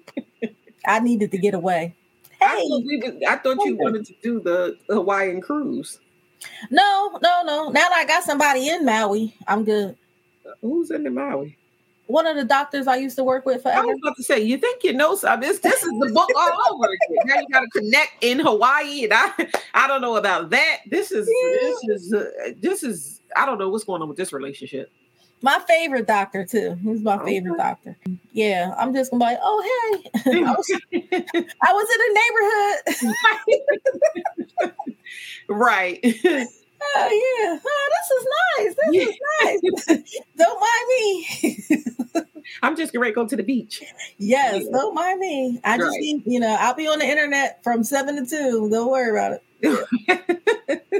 I needed to get away. Hey, I thought, we was, I thought you wanted to do the Hawaiian cruise. No, no, no. Now that I got somebody in Maui, I'm good. Who's in the Maui? One of the doctors I used to work with forever. I was about to say, you think you know something? This, this is the book all over again. Now you got to connect in Hawaii, and I, I don't know about that. This is, yeah. this is, uh, this is. I don't know what's going on with this relationship. My favorite doctor, too. He's my okay. favorite doctor. Yeah, I'm just going to be like, oh, hey. I was in the neighborhood. Right. Oh, yeah. Oh, this is nice. This yeah. is nice. Don't mind me. I'm just ready to go to the beach. Yes, yeah. Don't mind me. I right. just need, you know, I'll be on the internet from seven to two. Don't worry about it. Yeah.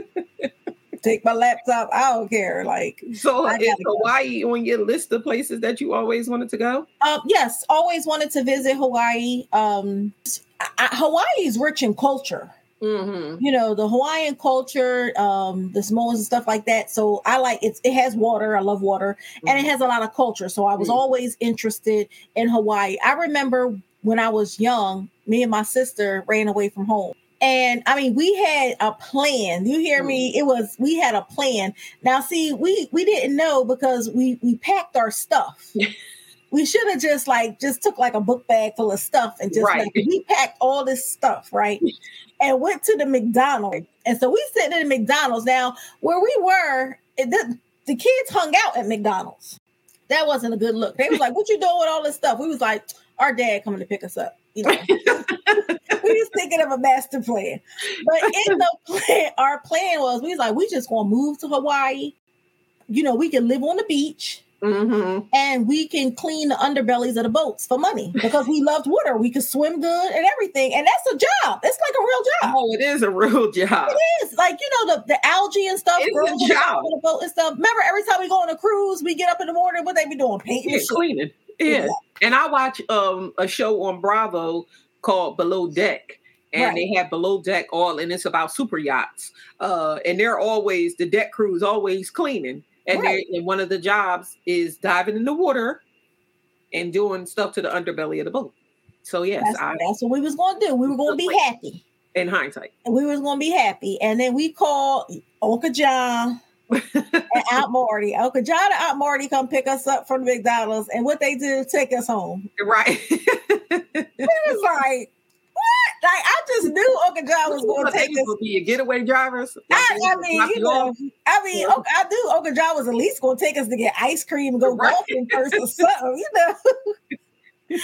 Take my laptop. I don't care. Like, so is Hawaii go. on your list of places that you always wanted to go? Um, yes, always wanted to visit Hawaii. Um, I, I, Hawaii is rich in culture. Mm-hmm. You know, the Hawaiian culture, um, the Samoans and stuff like that. So I like it. It has water. I love water, mm-hmm. and it has a lot of culture. So I was mm-hmm. always interested in Hawaii. I remember when I was young, me and my sister ran away from home. And I mean, we had a plan. You hear me? It was, we had a plan. Now, see, we, we didn't know because we, we packed our stuff. We should have just like, just took like a book bag full of stuff and just right. like, we packed all this stuff, right? And went to the McDonald's. And so we sat in the McDonald's. Now, where we were, it, the, the kids hung out at McDonald's. That wasn't a good look. They was like, what you doing with all this stuff? We was like, our dad coming to pick us up. You know, we was thinking of a master plan, but in the plan, our plan was we was like we just gonna move to Hawaii. You know, we can live on the beach, mm-hmm. and we can clean the underbellies of the boats for money because we loved water. We could swim good and everything, and that's a job. It's like a real job. Oh, it is a real job. It is like you know the, the algae and stuff. It's a job. The boat and stuff. Remember, every time we go on a cruise, we get up in the morning. What they be doing? Painting, yeah, cleaning. Yeah. And I watch um, a show on Bravo called Below Deck, and right. they have Below Deck all, and it's about super yachts. Uh, and they're always, the deck crew is always cleaning. And, right. and one of the jobs is diving in the water and doing stuff to the underbelly of the boat. So yes. That's, I, that's what we was going to do. We were going to be happy. In hindsight. And we was going to be happy. And then we called Uncle John. And Aunt Marty. Okay, John and Aunt Marty come pick us up from the McDonald's, and what they do, take us home. Right. It was like, what? Like, I just knew Uncle John was going to take us. Will be your getaway drivers. Like, I, I mean, you know, I mean, yeah. I knew Uncle John was at least going to take us to get ice cream and go right. golfing first or something, you know.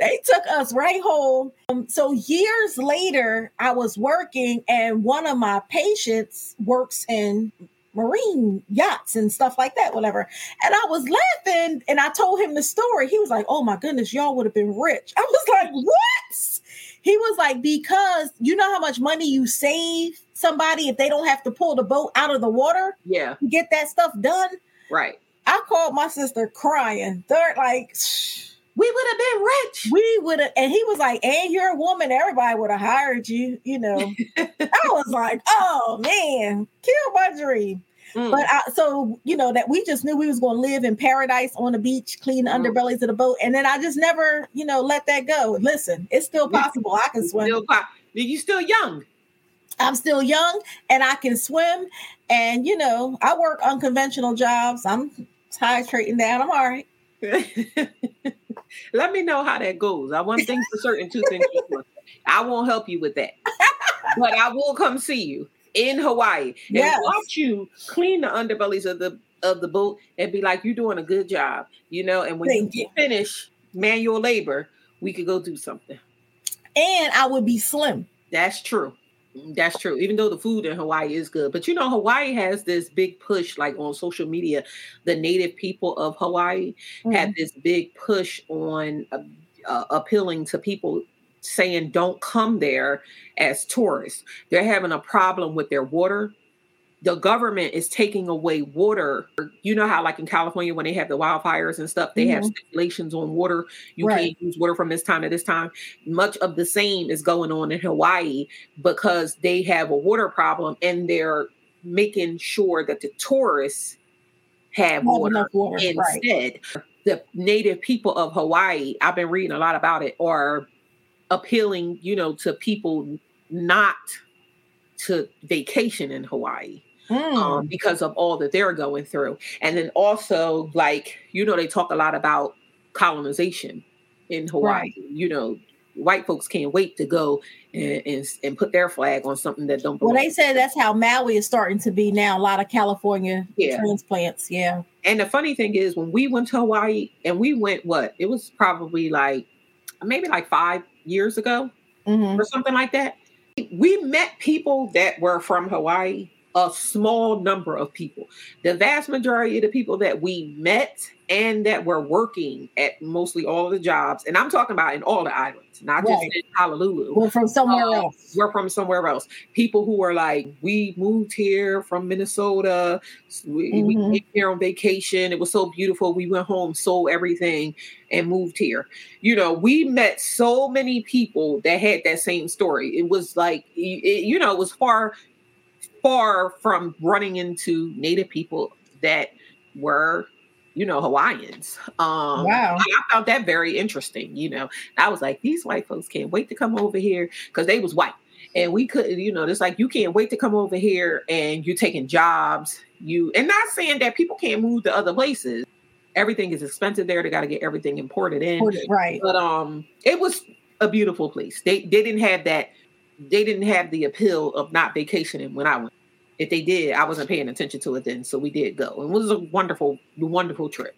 They took us right home. Um, so years later, I was working, and one of my patients works in marine yachts and stuff like that, whatever. And I was laughing and I told him the story. He was like, oh my goodness, y'all would have been rich. I was like, what? He was like, because you know how much money you save somebody if they don't have to pull the boat out of the water? Yeah. To get that stuff done? Right. I called my sister crying. They're like, we would have been rich. We would have. And he was like, and you're a woman. Everybody would have hired you. You know, I was like, oh, man, kill my dream. Mm. But I, so, you know, that we just knew we was going to live in paradise on the beach, clean the mm. underbellies of the boat. And then I just never, you know, let that go. Listen, it's still possible. I can swim. Still po- You're still young. I'm still young and I can swim. And, you know, I work unconventional jobs. I'm titrating down. I'm all right. Let me know how that goes. I one thing for certain, two things for certain. I won't help you with that, but I will come see you in Hawaii and yes. watch you clean the underbellies of the of the boat and be like, "You're doing a good job," you know. And when Thank you, you finish manual labor, we could go do something. And I would be slim. That's true. That's true. Even though the food in Hawaii is good, but you know, Hawaii has this big push, like on social media, the native people of Hawaii mm-hmm. had this big push on uh, uh, appealing to people saying, don't come there as tourists. They're having a problem with their water. The government is taking away water. You know how like in California, when they have the wildfires and stuff, they mm-hmm. have stipulations on water. You right. can't use water from this time to this time. Much of the same is going on in Hawaii because they have a water problem and they're making sure that the tourists have Not water, water instead. Right. The native people of Hawaii, I've been reading a lot about it, are appealing, you know, to people not to vacation in Hawaii. Mm. Um, because of all that they're going through. And then also, like, you know, they talk a lot about colonization in Hawaii, right. you know, white folks can't wait to go and, and, and put their flag on something that don't belong. Well, they said that's how Maui is starting to be now. A lot of California yeah. transplants. Yeah. And the funny thing is, when we went to Hawaii, and we went, what? It was probably like, maybe like five years ago mm-hmm. or something like that. We met people that were from Hawaii, a small number of people. The vast majority of the people that we met and that were working at mostly all the jobs, and I'm talking about in all the islands, not right. just in Honolulu. We're from somewhere uh, else. We're from somewhere else. People who are like, we moved here from Minnesota. We, mm-hmm. we came here on vacation. It was so beautiful. We went home, sold everything, and moved here. You know, we met so many people that had that same story. It was like, it, you know, it was far... far from running into Native people that were, you know, Hawaiians. Um, wow. I found that very interesting, you know. I was like, these white folks can't wait to come over here, because they was white. And we couldn't, you know, it's like, you can't wait to come over here and you're taking jobs. You and not saying that people can't move to other places. Everything is expensive there. They got to get everything imported in. Right. But um, it was a beautiful place. They, they didn't have that. They didn't have the appeal of not vacationing when I went. If they did, I wasn't paying attention to it then. So we did go. It was a wonderful, wonderful trip.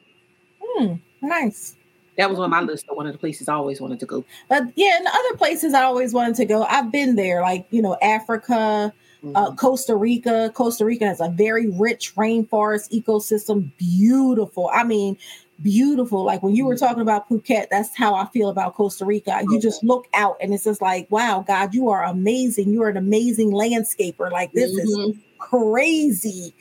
Mm, nice. That was on my list of one of the places I always wanted to go. But yeah, and other places I always wanted to go. I've been there, like, you know, Africa, mm-hmm. uh, Costa Rica. Costa Rica has a very rich rainforest ecosystem. Beautiful. I mean, beautiful. Like when you were talking about Phuket, that's how I feel about Costa Rica. You just look out and it's just like, wow, God, you are amazing. You are an amazing landscaper. Like this mm-hmm. is crazy.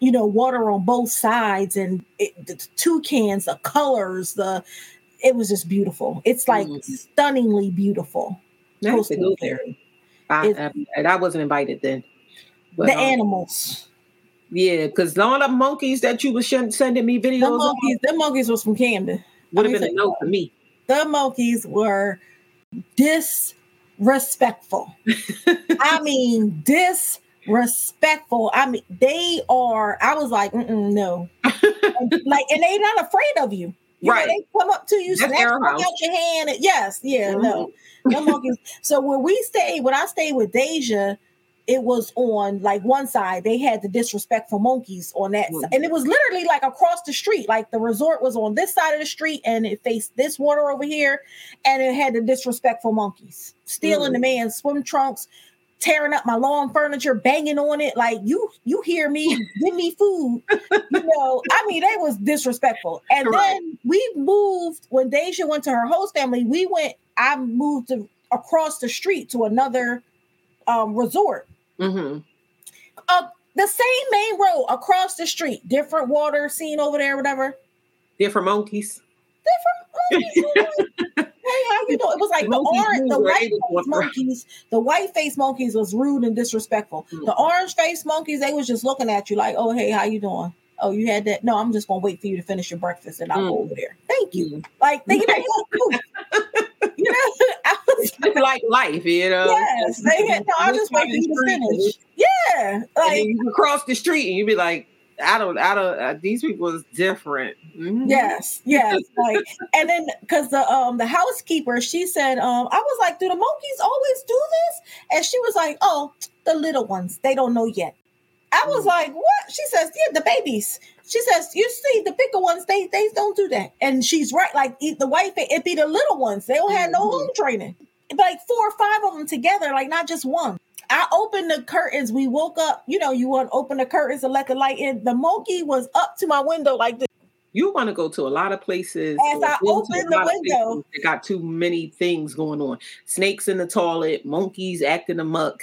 You know, water on both sides and it, the toucans, the colors, the, it was just beautiful. It's like mm-hmm. stunningly beautiful. Nice Costa to go there. I, I, I wasn't invited then. But, the um, animals. Yeah, because all the monkeys that you were sending me videos the monkeys, on. The monkeys was from Camden. Would have been a no for me. The monkeys were disrespectful. I mean, disrespectful. I mean, they are, I was like, mm-mm, no. and, like, and they not afraid of you. You right. know, they come up to you, snatch them out your hand. And, yes, yeah, mm-hmm. no. The monkeys. So when we stayed, when I stayed with Deja, it was on like one side, they had the disrespectful monkeys on that mm-hmm. side. And it was literally like across the street, like the resort was on this side of the street and it faced this water over here. And it had the disrespectful monkeys stealing mm-hmm. the man's swim trunks, tearing up my lawn furniture, banging on it. Like you, you hear me, give me food. You know, I mean, they was disrespectful. And right. then we moved when Deja went to her host family, we went, I moved to, across the street to another um, resort. Mm-hmm. Uh, the same main road across the street, different water scene over there, whatever. Different monkeys. Different monkeys. Hey, how you doing? It was like the, the orange, the white faced monkeys. The white faced monkeys was rude and disrespectful. Mm-hmm. The orange faced monkeys, they was just looking at you like, "Oh, hey, how you doing? Oh, you had that? No, I'm just gonna wait for you to finish your breakfast and I'll mm. go over there. Thank you. Mm. Like, thank right. you. You know, I was like, like life, you know. Yes, they had, no, I just wait for you to finish. Yeah, like and you cross the street and you'd be like, I don't, I don't. Uh, these people is different. Mm-hmm. Yes, yes. Like, and then because the um the housekeeper, she said, um, I was like, do the monkeys always do this? And she was like, oh, the little ones, they don't know yet. I was mm. like, what? She says, yeah, the babies. She says, you see, the bigger ones, they, they don't do that. And she's right. Like, eat the white, it'd be the little ones. They don't have no mm-hmm. home training. Like four or five of them together, like not just one. I opened the curtains. We woke up. You know, you want to open the curtains and let the light in. The monkey was up to my window like this. You want to go to a lot of places. As I opened the window. They got too many things going on. Snakes in the toilet, monkeys acting amok.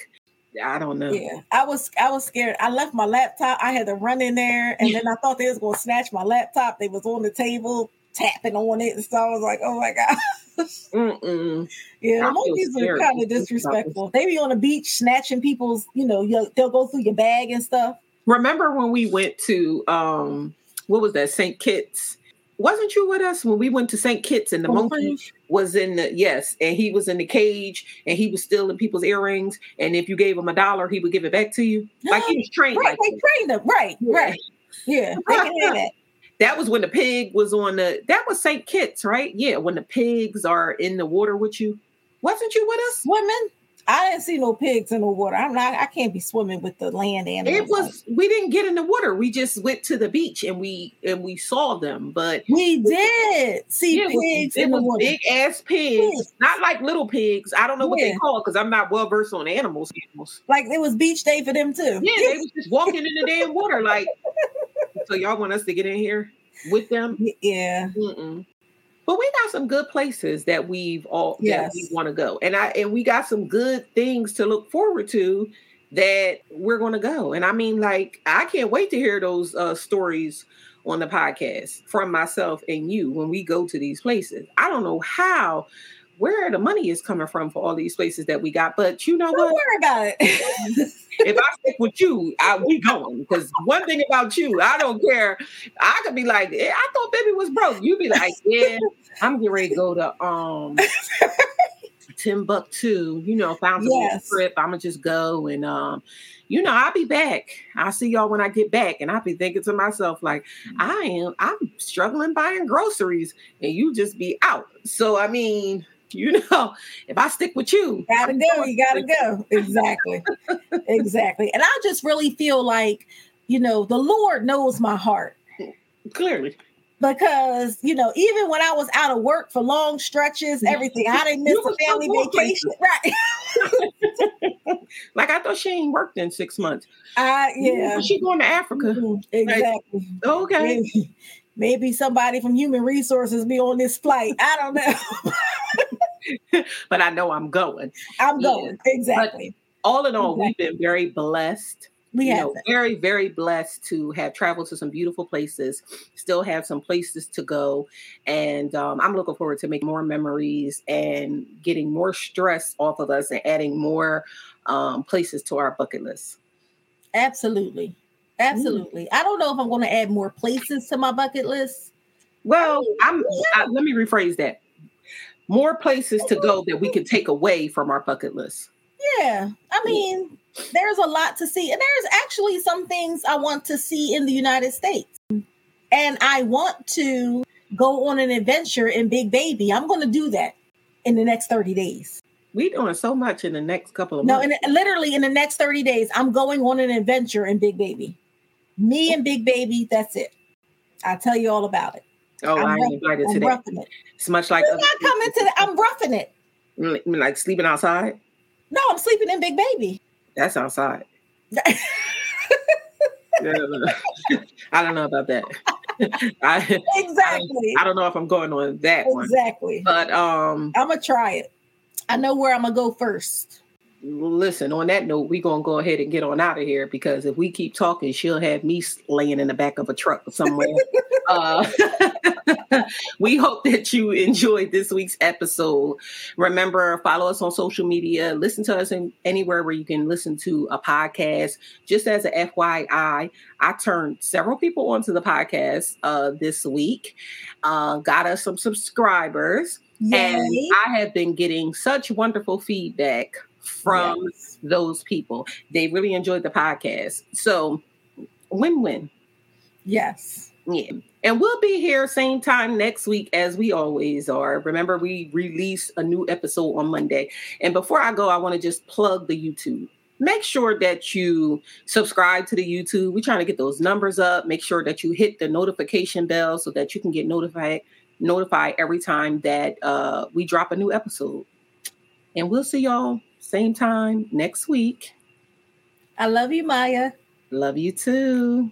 I don't know. Yeah, I was I was scared. I left my laptop. I had to run in there, and then I thought they was gonna snatch my laptop. They was on the table tapping on it, and so I was like, "Oh my god!" Mm-mm. Yeah, monkeys are kind of disrespectful. They be on the beach snatching people's. You know, your, they'll go through your bag and stuff. Remember when we went to um, what was that? Saint Kitts. Wasn't you with us when we went to Saint Kitts and the oh, monkey gosh. was in the, yes, and he was in the cage and he was stealing people's earrings. And if you gave him a dollar, he would give it back to you. Like he was trained. Right, like they trained him. Right, yeah. right. Yeah, they can hear that. That was when the pig was on the, that was Saint Kitts, right? Yeah, when the pigs are in the water with you. Wasn't you with us swimming? I didn't see no pigs in the water. I'm not. I can't be swimming with the land animals. It was. We didn't get in the water. We just went to the beach and we and we saw them. But we did see yeah, pigs. It was, in it was the water. Big ass pigs. pigs, not like little pigs. I don't know what yeah. they call it because I'm not well versed on animals. Animals. Like it was beach day for them too. Yeah, they was just walking in the damn water. Like, so y'all want us to get in here with them? Yeah. Mm-mm. But we got some good places that we've all yes. that we want to go, and I and we got some good things to look forward to that we're going to go. And I mean, like I can't wait to hear those uh, stories on the podcast from myself and you when we go to these places. I don't know how, where the money is coming from for all these places that we got, but you know don't what? Don't worry about it. If I stick with you, I, we going. Because one thing about you, I don't care. I could be like, eh, I thought Bibi was broke. You'd be like, yeah, I'm getting ready to go to um, Timbuktu. You know, found a yes. trip. I'm going to just go. And, um, you know, I'll be back. I'll see y'all when I get back. And I'll be thinking to myself, like, I am, I'm struggling buying groceries. And you just be out. So, I mean... You know, if I stick with you, you gotta go, you gotta go. Exactly. Exactly. And I just really feel like, you know, the Lord knows my heart. Clearly. Because, you know, even when I was out of work for long stretches, everything, I didn't miss a family vacation. Right. Like, I thought she ain't worked in six months. Uh, yeah. She going to Africa. Mm-hmm. Exactly. Like, okay. Maybe, maybe somebody from Human Resources be on this flight. I don't know. But I know I'm going. I'm going. Yeah. Exactly. But all in all, exactly. we've been very blessed. We you have know, very, very blessed to have traveled to some beautiful places, still have some places to go. And um, I'm looking forward to making more memories and getting more stress off of us and adding more um, places to our bucket list. Absolutely. Absolutely. Mm. I don't know if I'm going to add more places to my bucket list. Well, I'm. I, let me rephrase that. More places to go that we can take away from our bucket list. Yeah. I mean, there's a lot to see. And there's actually some things I want to see in the United States. And I want to go on an adventure in Big Baby. I'm going to do that in the next thirty days. We're doing so much in the next couple of no, months. No, literally in the next thirty days, I'm going on an adventure in Big Baby. Me and Big Baby, that's it. I'll tell you all about it. Oh, I'm I ain't invited it, today. It. It's much like I'm not coming to. The, I'm roughing it. You mean like sleeping outside? No, I'm sleeping in Big Baby. That's outside. I don't know about that. I, exactly. I, I don't know if I'm going on that one. Exactly. But um, I'm gonna try it. I know where I'm gonna go first. Listen, on that note, we're going to go ahead and get on out of here because if we keep talking, she'll have me laying in the back of a truck somewhere. uh, we hope that you enjoyed this week's episode. Remember, follow us on social media. Listen to us in anywhere where you can listen to a podcast. Just as a F Y I, I turned several people onto the podcast uh, this week. Uh, got us some subscribers. Yay. And I have been getting such wonderful feedback from yes. those people. They really enjoyed the podcast. So win-win. Yes. Yeah. And we'll be here same time next week as we always are. Remember, we release a new episode on Monday. And before I go, I want to just plug the YouTube. Make sure that you subscribe to the YouTube. We're trying to get those numbers up. Make sure that you hit the notification bell so that you can get notified notified every time that uh, we drop a new episode. And we'll see y'all same time next week. I love you, Maya. Love you too.